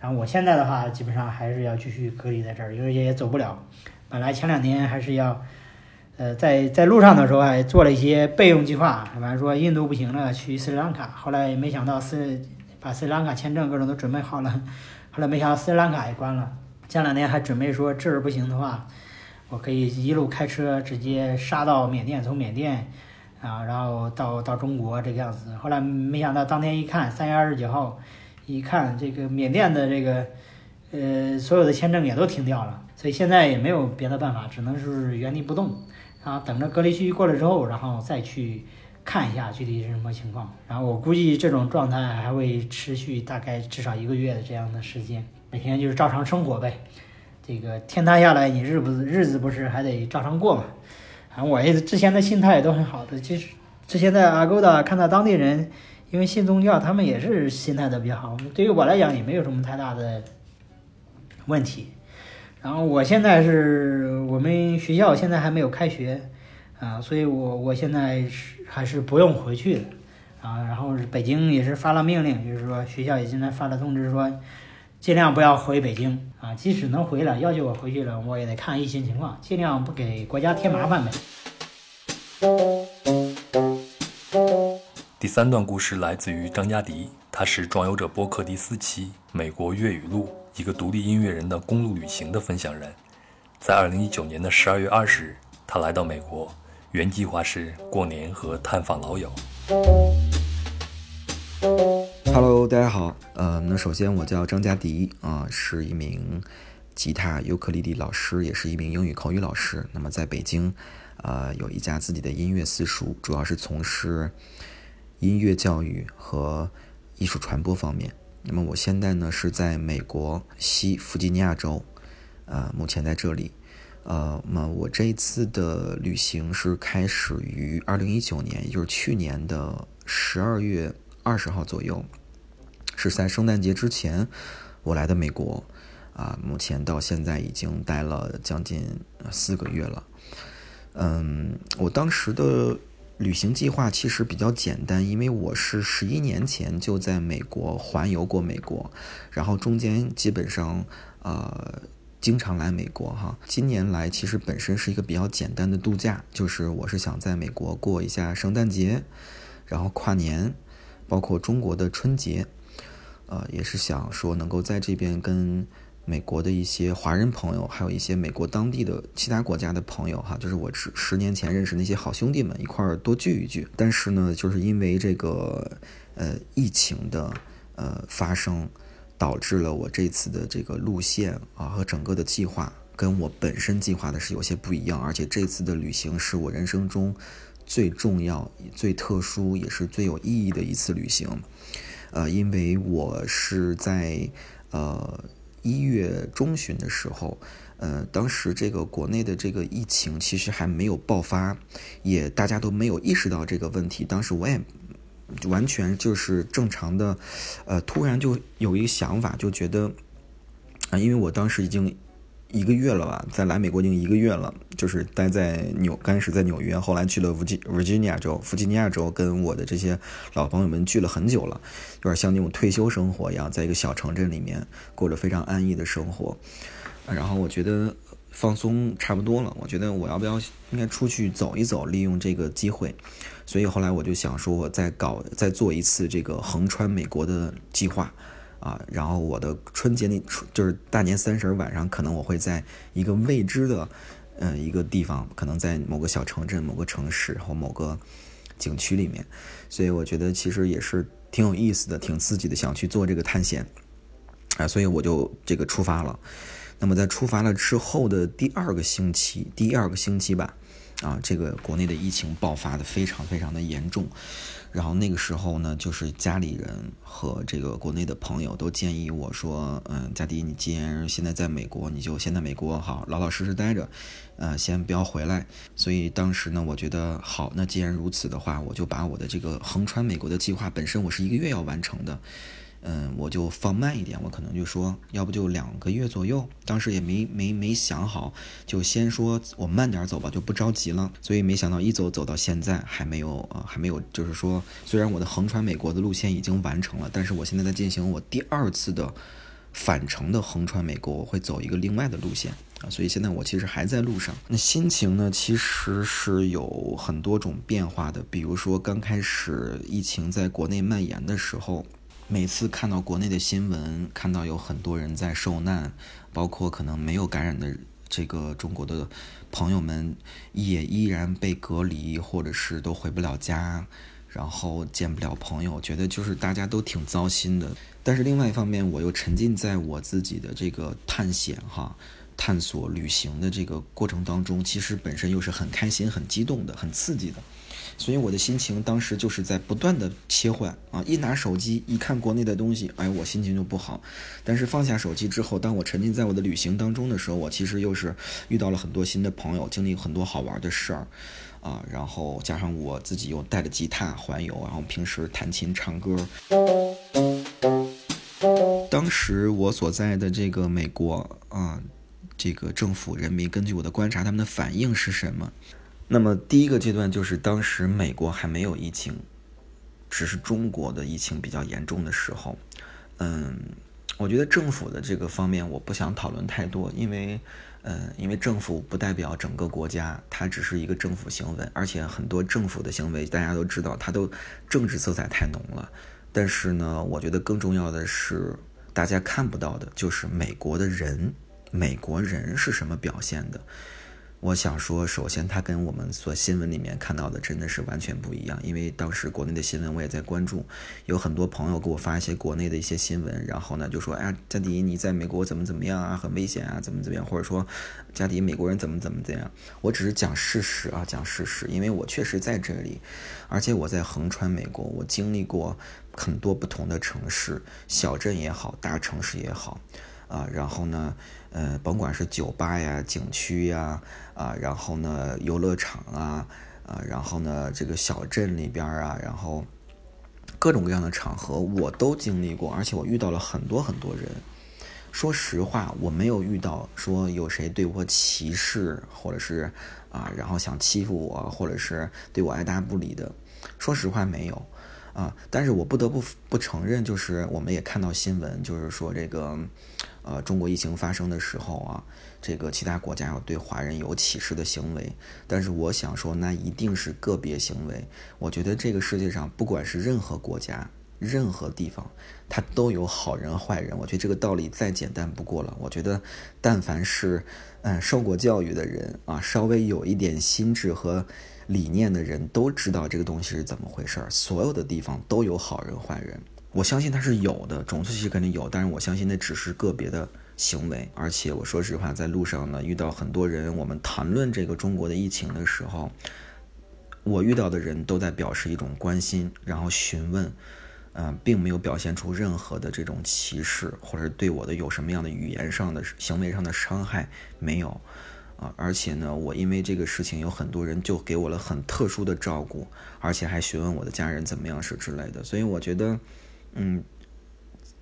然后我现在的话，基本上还是要继续隔离在这儿，因为也走不了。本来前两天还是要，呃，在在路上的时候还做了一些备用计划，比方说印度不行了，去斯里兰卡。后来也没想到斯把斯里兰卡签证各种都准备好了，后来没想到斯里兰卡也关了。前两天还准备说，这儿不行的话，我可以一路开车直接杀到缅甸，从缅甸啊，然后到到中国这个样子。后来没想到当天一看，三月二十九号一看，这个缅甸的这个呃所有的签证也都停掉了，所以现在也没有别的办法，只能是原地不动，然后等着隔离区过了之后，然后再去看一下具体是什么情况。然后我估计这种状态还会持续大概至少一个月的这样的时间。每天就是照常生活呗，这个天塌下来你日不日子不是还得照常过嘛？啊，我也之前的心态都很好的，其实之前在 Agoda 看到当地人，因为信宗教，他们也是心态都比较好，对于我来讲也没有什么太大的问题。然后我现在是我们学校现在还没有开学啊，所以我我现在是还是不用回去的啊。然后北京也是发了命令，就是说学校也现在发了通知说。尽量不要回北京啊！即使能回来，要求我回去了，我也得看疫情情况，尽量不给国家添麻烦呗。第三段故事来自于张家迪，他是壮游者播客第四期美国粤语录一个独立音乐人的公路旅行的分享人。在二零一九年的十二月二十日，他来到美国，原计划是过年和探访老友。Hello， 大家好，呃，那首先我叫张家迪啊、呃，是一名吉他、尤克里里老师，也是一名英语口语老师。那么在北京，呃，有一家自己的音乐私塾，主要是从事音乐教育和艺术传播方面。那么我现在呢是在美国西弗吉尼亚州，呃，目前在这里。呃，那我这一次的旅行是开始于二零一九年，也就是去年的十二月二十号左右。是在圣诞节之前我来的美国啊，目前到现在已经待了将近四个月了。嗯，我当时的旅行计划其实比较简单，因为我是十一年前就在美国环游过美国，然后中间基本上呃经常来美国哈。今年来其实本身是一个比较简单的度假，就是我是想在美国过一下圣诞节，然后跨年，包括中国的春节。呃，也是想说能够在这边跟美国的一些华人朋友，还有一些美国当地的其他国家的朋友哈，就是我十年前认识那些好兄弟们一块儿多聚一聚。但是呢，就是因为这个呃疫情的呃发生，导致了我这次的这个路线啊和整个的计划跟我本身计划的是有些不一样，而且这次的旅行是我人生中最重要、最特殊，也是最有意义的一次旅行。呃，因为我是在呃一月中旬的时候，呃，当时这个国内的这个疫情其实还没有爆发，也大家都没有意识到这个问题。当时我也完全就是正常的，呃，突然就有一个想法，就觉得啊、呃，因为我当时已经一个月了吧，在来美国已经一个月了，就是待在纽，刚开始在纽约，后来去了弗吉弗吉尼亚州，弗吉尼亚州跟我的这些老朋友们聚了很久了，有点像那种退休生活一样，在一个小城镇里面过着非常安逸的生活。然后我觉得放松差不多了，我觉得我要不要应该出去走一走，利用这个机会。所以后来我就想说，我再搞再做一次这个横穿美国的计划。啊，然后我的春节那就是大年三十晚上，可能我会在一个未知的，呃，一个地方，可能在某个小城镇、某个城市或某个景区里面，所以我觉得其实也是挺有意思的、挺刺激的，想去做这个探险啊，所以我就这个出发了。那么在出发了之后的第二个星期，第二个星期吧，啊，这个国内的疫情爆发的非常非常的严重。然后那个时候呢，就是家里人和这个国内的朋友都建议我说，嗯，家迪，你既然现在在美国，你就先在美国好老老实实待着，呃，先不要回来。所以当时呢，我觉得好，那既然如此的话，我就把我的这个横穿美国的计划，本身我是一个月要完成的，嗯，我就放慢一点，我可能就说，要不就两个月左右。当时也没没没想好，就先说我慢点走吧，就不着急了。所以没想到一走走到现在还没有啊、呃，还没有，就是说，虽然我的横穿美国的路线已经完成了，但是我现在在进行我第二次的返程的横穿美国，我会走一个另外的路线啊。所以现在我其实还在路上。那心情呢，其实是有很多种变化的。比如说刚开始疫情在国内蔓延的时候，每次看到国内的新闻，看到有很多人在受难，包括可能没有感染的这个中国的朋友们也依然被隔离，或者是都回不了家，然后见不了朋友，觉得就是大家都挺糟心的。但是另外一方面，我又沉浸在我自己的这个探险哈、探索旅行的这个过程当中，其实本身又是很开心、很激动的、很刺激的。所以我的心情当时就是在不断的切换啊，一拿手机一看国内的东西，哎，我心情就不好。但是放下手机之后，当我沉浸在我的旅行当中的时候，我其实又是遇到了很多新的朋友，经历很多好玩的事儿啊，然后加上我自己又带着吉他环游，然后平时弹琴唱歌。当时我所在的这个美国啊，这个政府人民根据我的观察，他们的反应是什么？那么第一个阶段就是当时美国还没有疫情，只是中国的疫情比较严重的时候，嗯，我觉得政府的这个方面我不想讨论太多，因为呃，因为政府不代表整个国家，它只是一个政府行为，而且很多政府的行为大家都知道，它都政治色彩太浓了。但是呢，我觉得更重要的是大家看不到的，就是美国的人，美国人是什么表现的。我想说，首先它跟我们所新闻里面看到的真的是完全不一样，因为当时国内的新闻我也在关注，有很多朋友给我发一些国内的一些新闻，然后呢就说，哎，家迪你在美国怎么怎么样啊，很危险啊，怎么怎么样，或者说家迪美国人怎么怎么怎样。我只是讲事实啊，讲事实，因为我确实在这里，而且我在横穿美国，我经历过很多不同的城市，小镇也好，大城市也好啊，然后呢呃，甭管是酒吧呀、景区呀，啊，然后呢，游乐场啊，啊，然后呢，这个小镇里边啊，然后各种各样的场合我都经历过，而且我遇到了很多很多人。说实话，我没有遇到说有谁对我歧视，或者是啊，然后想欺负我，或者是对我爱答不理的。说实话，没有啊。但是我不得不不承认，就是我们也看到新闻，就是说这个。呃，中国疫情发生的时候啊，这个其他国家有对华人有歧视的行为，但是我想说，那一定是个别行为。我觉得这个世界上，不管是任何国家、任何地方，它都有好人坏人。我觉得这个道理再简单不过了。我觉得，但凡是嗯受过教育的人啊，稍微有一点心智和理念的人，都知道这个东西是怎么回事。所有的地方都有好人坏人。我相信它是有的，种族歧视肯定有，但是我相信那只是个别的行为。而且我说实话，在路上呢遇到很多人，我们谈论这个中国的疫情的时候，我遇到的人都在表示一种关心，然后询问，嗯、呃，并没有表现出任何的这种歧视，或者对我的有什么样的语言上的、行为上的伤害，没有。而且呢，我因为这个事情有很多人就给我了很特殊的照顾，而且还询问我的家人怎么样是之类的。所以我觉得嗯，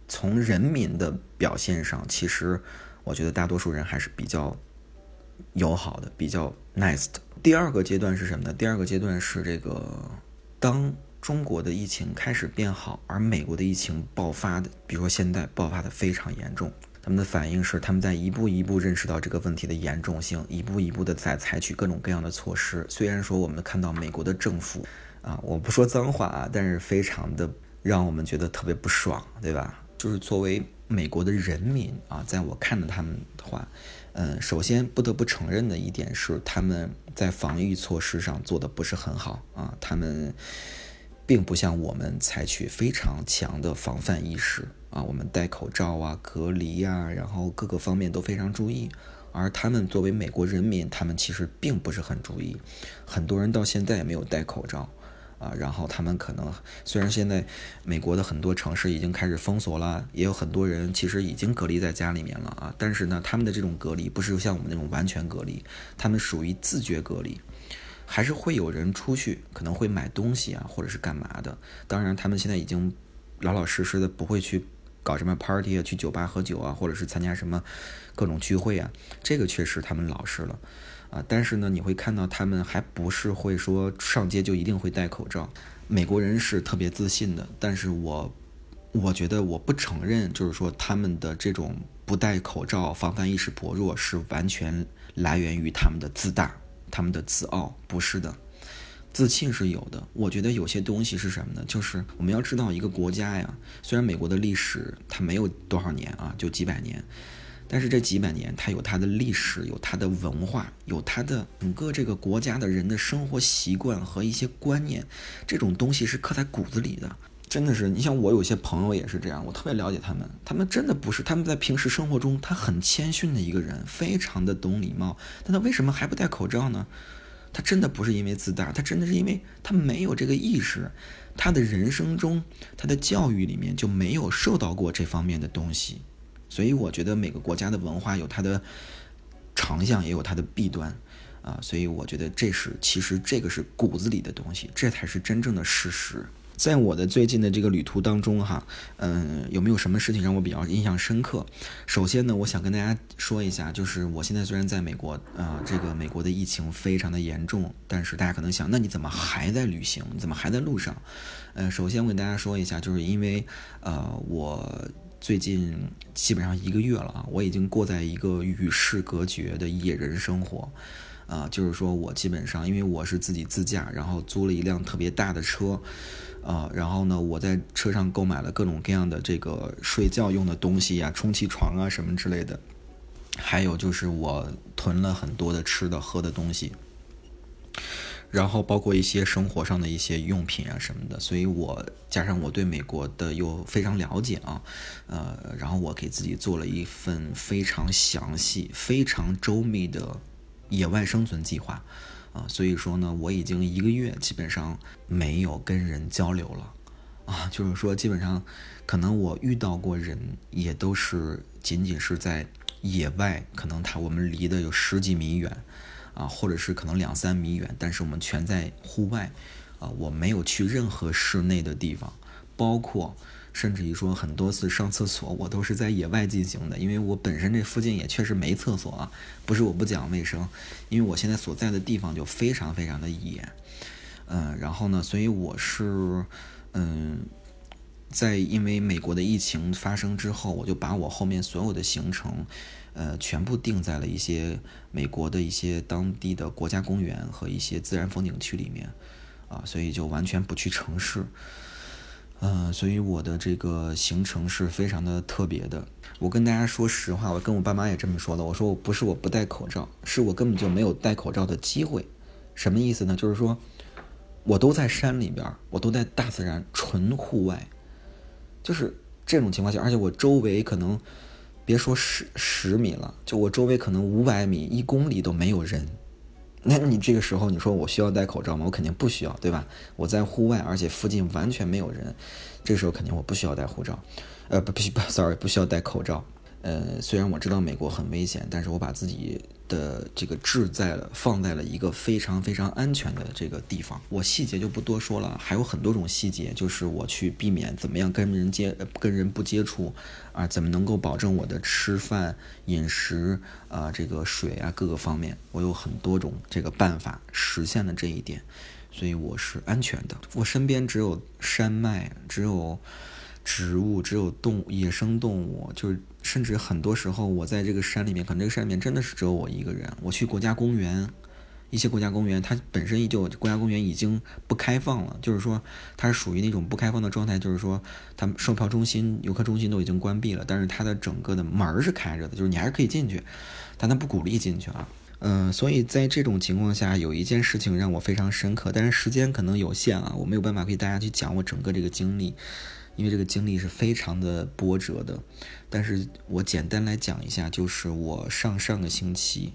从人民的表现上，其实我觉得大多数人还是比较友好的，比较 nice 的。第二个阶段是什么呢？第二个阶段是这个，当中国的疫情开始变好，而美国的疫情爆发的，比如说现在爆发的非常严重，他们的反应是他们在一步一步认识到这个问题的严重性，一步一步的在采取各种各样的措施。虽然说我们看到美国的政府啊，我不说脏话啊，但是非常的让我们觉得特别不爽，对吧？就是作为美国的人民啊，在我看着他们的话，嗯，首先不得不承认的一点是，他们在防疫措施上做的不是很好啊，他们并不像我们采取非常强的防范意识啊，我们戴口罩啊、隔离啊，然后各个方面都非常注意。而他们作为美国人民，他们其实并不是很注意，很多人到现在也没有戴口罩。啊，然后他们可能，虽然现在美国的很多城市已经开始封锁了，也有很多人其实已经隔离在家里面了啊，但是呢，他们的这种隔离不是像我们那种完全隔离，他们属于自觉隔离，还是会有人出去，可能会买东西啊，或者是干嘛的。当然，他们现在已经老老实实的不会去搞什么 party 啊，去酒吧喝酒啊，或者是参加什么各种聚会啊，这个确实他们老实了。啊，但是呢，你会看到他们还不是会说上街就一定会戴口罩。美国人是特别自信的，但是我，我觉得我不承认，就是说他们的这种不戴口罩、防范意识薄弱是完全来源于他们的自大、他们的自傲，不是的。自信是有的，我觉得有些东西是什么呢？就是我们要知道一个国家呀，虽然美国的历史它没有多少年啊，就几百年。但是这几百年它有它的历史，有它的文化，有它的整个这个国家的人的生活习惯和一些观念，这种东西是刻在骨子里的。真的是，你像我有些朋友也是这样，我特别了解他们，他们真的不是，他们在平时生活中他很谦逊的一个人，非常的懂礼貌，但他为什么还不戴口罩呢？他真的不是因为自大，他真的是因为他没有这个意识，他的人生中，他的教育里面就没有受到过这方面的东西。所以我觉得每个国家的文化有它的长项，也有它的弊端啊，所以我觉得这是其实这个是骨子里的东西，这才是真正的事实。在我的最近的这个旅途当中哈，嗯，有没有什么事情让我比较印象深刻？首先呢，我想跟大家说一下，就是我现在虽然在美国，呃，这个美国的疫情非常的严重，但是大家可能想，那你怎么还在旅行？你怎么还在路上？呃，首先我跟大家说一下，就是因为呃我。最近基本上一个月了啊，我已经过在一个与世隔绝的野人生活啊、呃，就是说我基本上因为我是自己自驾，然后租了一辆特别大的车啊、呃，然后呢我在车上购买了各种各样的这个睡觉用的东西啊，充气床啊什么之类的，还有就是我囤了很多的吃的喝的东西，然后包括一些生活上的一些用品啊什么的，所以我加上我对美国的又非常了解啊，呃，然后我给自己做了一份非常详细、非常周密的野外生存计划啊、呃，所以说呢，我已经一个月基本上没有跟人交流了啊，就是说基本上可能我遇到过人也都是仅仅是在野外，可能他我们离得有十几米远。啊，或者是可能两三米远，但是我们全在户外，啊，我没有去任何室内的地方，包括甚至于说很多次上厕所我都是在野外进行的，因为我本身这附近也确实没厕所啊，不是我不讲卫生，因为我现在所在的地方就非常非常的野，嗯，然后呢，所以我是，嗯。在因为美国的疫情发生之后，我就把我后面所有的行程呃，全部定在了一些美国的一些当地的国家公园和一些自然风景区里面啊，所以就完全不去城市呃，所以我的这个行程是非常的特别的。我跟大家说实话，我跟我爸妈也这么说的，我说我不是我不戴口罩，是我根本就没有戴口罩的机会。什么意思呢？就是说我都在山里边，我都在大自然纯户外，就是这种情况下，而且我周围可能别说十十米了，就我周围可能五百米、一公里都没有人。那你这个时候你说我需要戴口罩吗？我肯定不需要，对吧？我在户外，而且附近完全没有人，这时候肯定我不需要戴护照，呃，不不不 ，sorry， 不需要戴口罩。呃，虽然我知道美国很危险，但是我把自己的这个置在了放在了一个非常非常安全的这个地方。我细节就不多说了，还有很多种细节，就是我去避免怎么样跟人接跟人不接触啊，怎么能够保证我的吃饭饮食啊这个水啊各个方面，我有很多种这个办法实现了这一点，所以我是安全的。我身边只有山脉，只有植物，只有动物，野生动物，就是甚至很多时候我在这个山里面，可能这个山里面真的是只有我一个人。我去国家公园，一些国家公园它本身就国家公园已经不开放了，就是说它是属于那种不开放的状态，就是说它售票中心、游客中心都已经关闭了，但是它的整个的门是开着的，就是你还是可以进去，但它不鼓励进去啊。嗯，所以在这种情况下，有一件事情让我非常深刻，但是时间可能有限啊，我没有办法给大家去讲我整个这个经历。因为这个经历是非常的波折的，但是我简单来讲一下，就是我上上个星期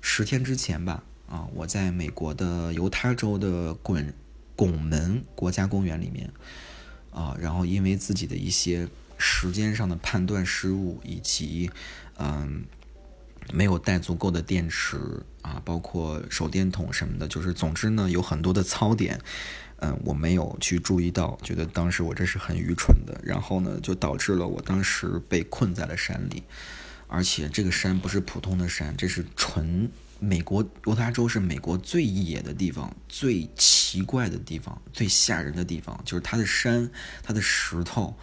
十天之前吧，啊，我在美国的犹他州的拱拱门国家公园里面，啊，然后因为自己的一些时间上的判断失误，以及嗯没有带足够的电池啊，包括手电筒什么的，就是总之呢有很多的槽点。嗯，我没有去注意到，觉得当时我这是很愚蠢的，然后呢，就导致了我当时被困在了山里，而且这个山不是普通的山，这是纯美国犹他州是美国最野的地方、最奇怪的地方、最吓人的地方，就是它的山、它的石头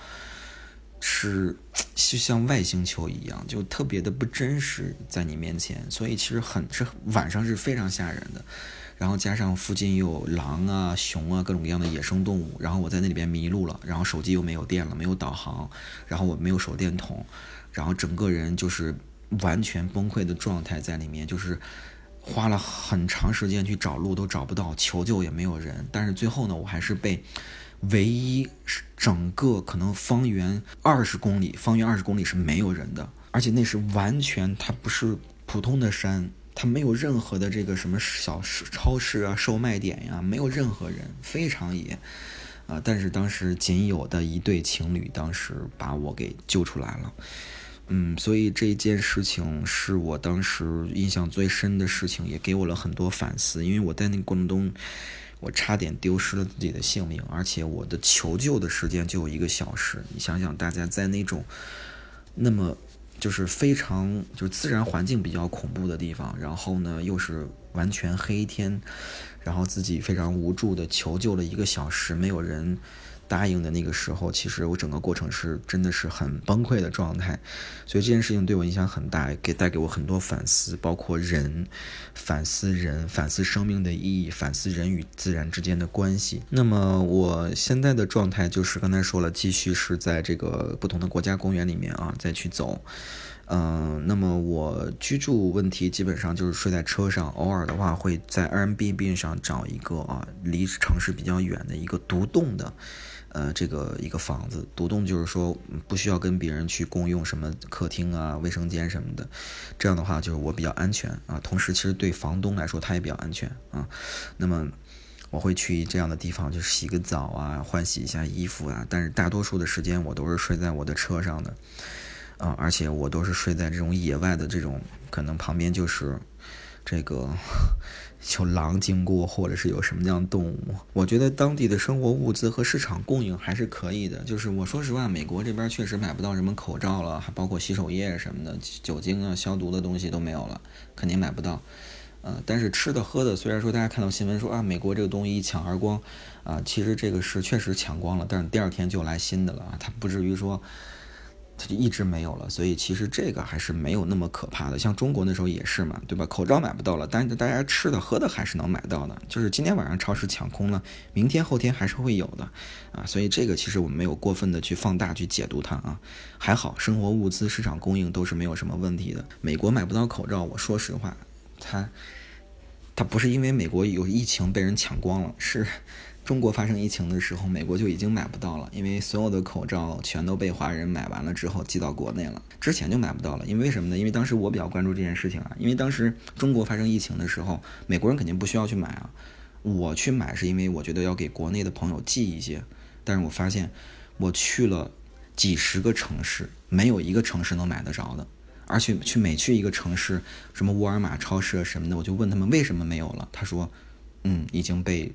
是就像外星球一样，就特别的不真实在你面前，所以其实很是晚上是非常吓人的。然后加上附近又有狼啊、熊啊各种各样的野生动物，然后我在那里边迷路了，然后手机又没有电了，没有导航，然后我没有手电筒，然后整个人就是完全崩溃的状态在里面，就是花了很长时间去找路都找不到，求救也没有人，但是最后呢，我还是被唯一整个可能方圆二十公里，方圆二十公里是没有人的，而且那是完全它不是普通的山。它没有任何的这个什么小超市啊、售卖点呀、啊，没有任何人，非常野啊、呃！但是当时仅有的一对情侣，当时把我给救出来了。嗯，所以这件事情是我当时印象最深的事情，也给我了很多反思。因为我在那个过程中，我差点丢失了自己的性命，而且我的求救的时间就有一个小时。你想想，大家在那种那么。就是非常就是自然环境比较恐怖的地方，然后呢又是完全黑天，然后自己非常无助的求救了一个小时，没有人答应的那个时候，其实我整个过程是真的是很崩溃的状态，所以这件事情对我影响很大，给带给我很多反思，包括人，反思人，反思生命的意义，反思人与自然之间的关系。那么我现在的状态就是刚才说了，继续是在这个不同的国家公园里面啊再去走。嗯、呃，那么我居住问题基本上就是睡在车上，偶尔的话会在 Airbnb 上找一个啊离城市比较远的一个独栋的，呃，这个一个房子。独栋就是说不需要跟别人去共用什么客厅啊、卫生间什么的，这样的话就是我比较安全啊。同时，其实对房东来说他也比较安全啊。那么我会去这样的地方，就是洗个澡啊，换洗一下衣服啊。但是大多数的时间我都是睡在我的车上的。啊、嗯，而且我都是睡在这种野外的这种，可能旁边就是这个有狼经过，或者是有什么样的动物。我觉得当地的生活物资和市场供应还是可以的。就是我说实话，美国这边确实买不到什么口罩了，还包括洗手液什么的、酒精啊、消毒的东西都没有了，肯定买不到。呃，但是吃的喝的，虽然说大家看到新闻说啊，美国这个东西一抢而光，啊、呃，其实这个是确实抢光了，但是第二天就来新的了啊，它不至于说。它就一直没有了，所以其实这个还是没有那么可怕的。像中国那时候也是嘛，对吧？口罩买不到了，但是大家吃的喝的还是能买到的。就是今天晚上超市抢空了，明天后天还是会有的啊。所以这个其实我们没有过分的去放大去解读它啊。还好，生活物资市场供应都是没有什么问题的。美国买不到口罩，我说实话，它它不是因为美国有疫情被人抢光了，是。中国发生疫情的时候，美国就已经买不到了，因为所有的口罩全都被华人买完了之后寄到国内了，之前就买不到了。因为什么呢？因为当时我比较关注这件事情啊，因为当时中国发生疫情的时候，美国人肯定不需要去买啊，我去买是因为我觉得要给国内的朋友寄一些，但是我发现我去了几十个城市，没有一个城市能买得着的。而且去每去一个城市，什么沃尔玛超市什么的，我就问他们为什么没有了，他说，嗯，已经被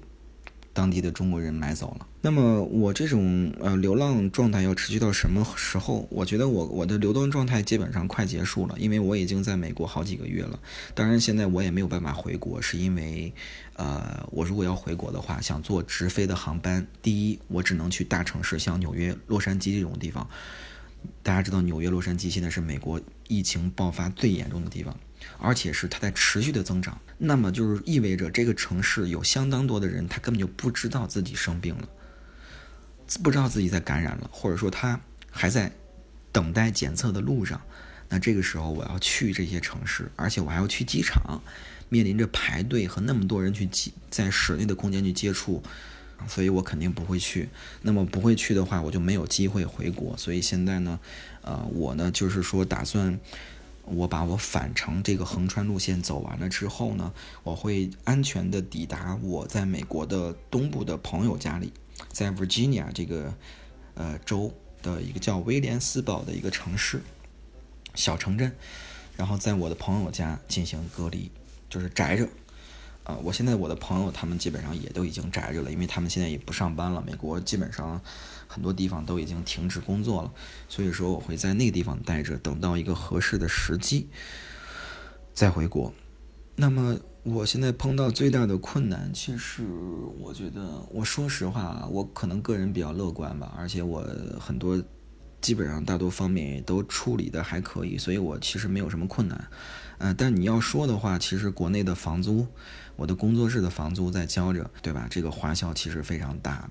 当地的中国人买走了。那么我这种呃流浪状态要持续到什么时候？我觉得我我的流动状态基本上快结束了，因为我已经在美国好几个月了。当然现在我也没有办法回国，是因为呃我如果要回国的话，想坐直飞的航班，第一我只能去大城市，像纽约、洛杉矶这种地方。大家知道纽约、洛杉矶现在是美国疫情爆发最严重的地方，而且是它在持续的增长，那么就是意味着这个城市有相当多的人，他根本就不知道自己生病了，不知道自己在感染了，或者说他还在等待检测的路上。那这个时候我要去这些城市，而且我还要去机场，面临着排队和那么多人去在室内的空间去接触，所以我肯定不会去。那么不会去的话，我就没有机会回国。所以现在呢，呃，我呢就是说打算，我把我返程这个横穿路线走完了之后呢，我会安全的抵达我在美国的东部的朋友家里，在 Virginia 这个呃州的一个叫威廉斯堡的一个城市小城镇，然后在我的朋友家进行隔离，就是宅着。啊、呃，我现在我的朋友他们基本上也都已经宅着了，因为他们现在也不上班了。美国基本上很多地方都已经停止工作了，所以说我会在那个地方待着，等到一个合适的时机再回国。那么我现在碰到最大的困难，其实我觉得，我说实话，我可能个人比较乐观吧，而且我很多基本上大多方面也都处理的还可以，所以我其实没有什么困难。呃，但你要说的话，其实国内的房租，我的工作室的房租在交着，对吧？这个花销其实非常大的。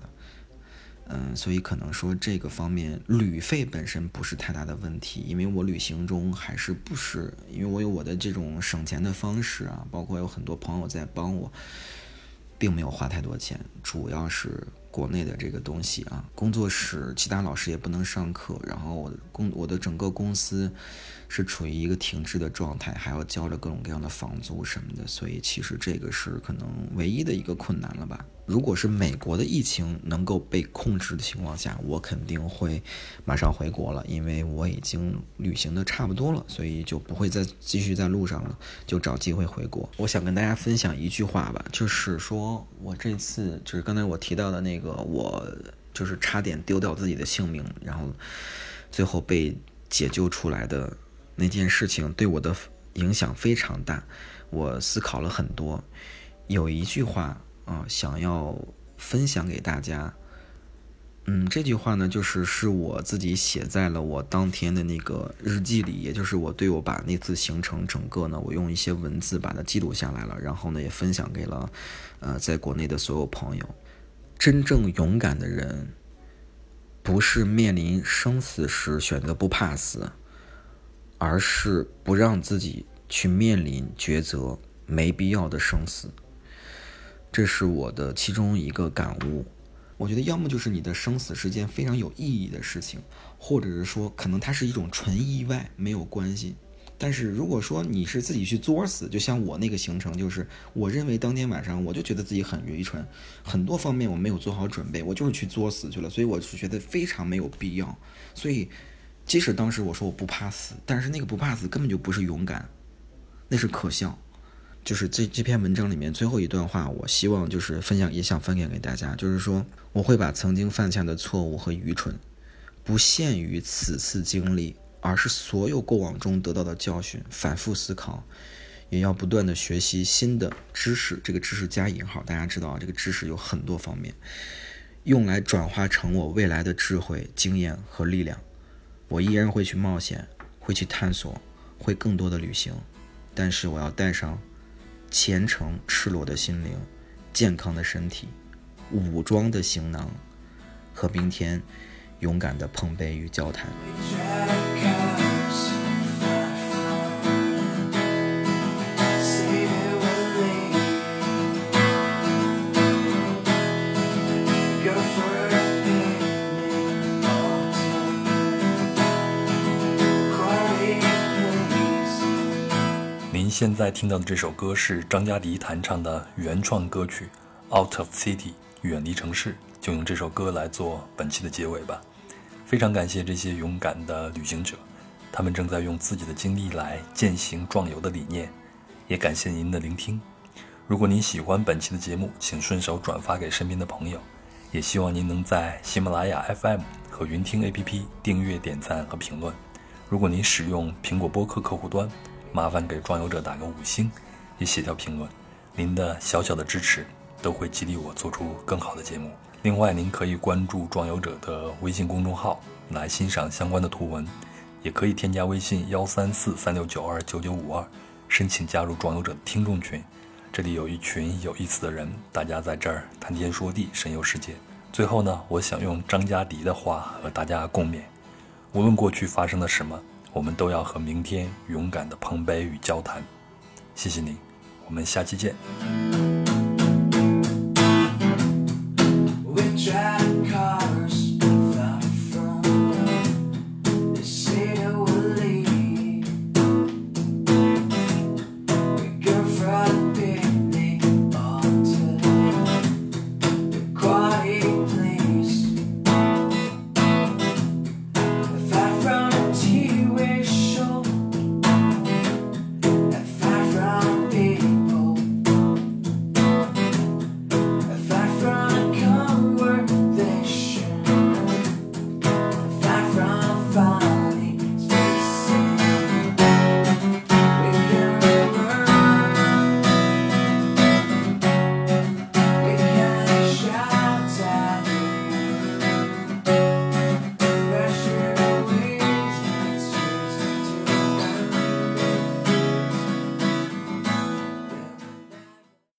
嗯，所以可能说这个方面旅费本身不是太大的问题，因为我旅行中还是不是，因为我有我的这种省钱的方式啊，包括有很多朋友在帮我，并没有花太多钱，主要是国内的这个东西啊，工作室其他老师也不能上课，然后我的公我的整个公司是处于一个停滞的状态，还要交着各种各样的房租什么的，所以其实这个是可能唯一的一个困难了吧。如果是美国的疫情能够被控制的情况下，我肯定会马上回国了，因为我已经旅行的差不多了，所以就不会再继续在路上了，就找机会回国。我想跟大家分享一句话吧，就是说我这次就是刚才我提到的那个，我就是差点丢掉自己的性命，然后最后被解救出来的那件事情对我的影响非常大，我思考了很多。有一句话啊、呃，想要分享给大家，嗯，这句话呢，就是是我自己写在了我当天的那个日记里，也就是我对我把那次行程整个呢，我用一些文字把它记录下来了，然后呢也分享给了呃在国内的所有朋友。真正勇敢的人，不是面临生死时选择不怕死，而是不让自己去面临抉择没必要的生死。这是我的其中一个感悟。我觉得要么就是你的生死是件非常有意义的事情，或者是说可能它是一种纯意外，没有关系。但是如果说你是自己去作死，就像我那个行程，就是我认为当天晚上我就觉得自己很愚蠢，很多方面我没有做好准备，我就是去作死去了，所以我是觉得非常没有必要。所以即使当时我说我不怕死，但是那个不怕死根本就不是勇敢，那是可笑。就是这这篇文章里面最后一段话，我希望就是分享，也想分享给大家，就是说我会把曾经犯下的错误和愚蠢不限于此次经历，而是所有过往中得到的教训反复思考，也要不断的学习新的知识，这个知识加引号，大家知道这个知识有很多方面，用来转化成我未来的智慧、经验和力量。我依然会去冒险，会去探索，会更多的旅行，但是我要带上虔诚赤裸的心灵、健康的身体、武装的行囊和明天勇敢的碰杯与交谈。现在听到的这首歌是张嘉迪弹唱的原创歌曲 Out of City 远离城市，就用这首歌来做本期的结尾吧。非常感谢这些勇敢的旅行者，他们正在用自己的经历来践行壮游的理念，也感谢您的聆听。如果您喜欢本期的节目，请顺手转发给身边的朋友，也希望您能在喜马拉雅 F M 和云听 A P P 订阅、点赞和评论。如果您使用苹果播客客户端，麻烦给壮游者打个五星，也写条评论，您的小小的支持都会激励我做出更好的节目。另外您可以关注壮游者的微信公众号来欣赏相关的图文，也可以添加微信一三四三六九二九九五二申请加入壮游者的听众群，这里有一群有意思的人，大家在这儿谈天说地，神游世界。最后呢，我想用张嘉迪的话和大家共勉，无论过去发生了什么，我们都要和明天勇敢的碰杯与交谈。谢谢您，我们下期见。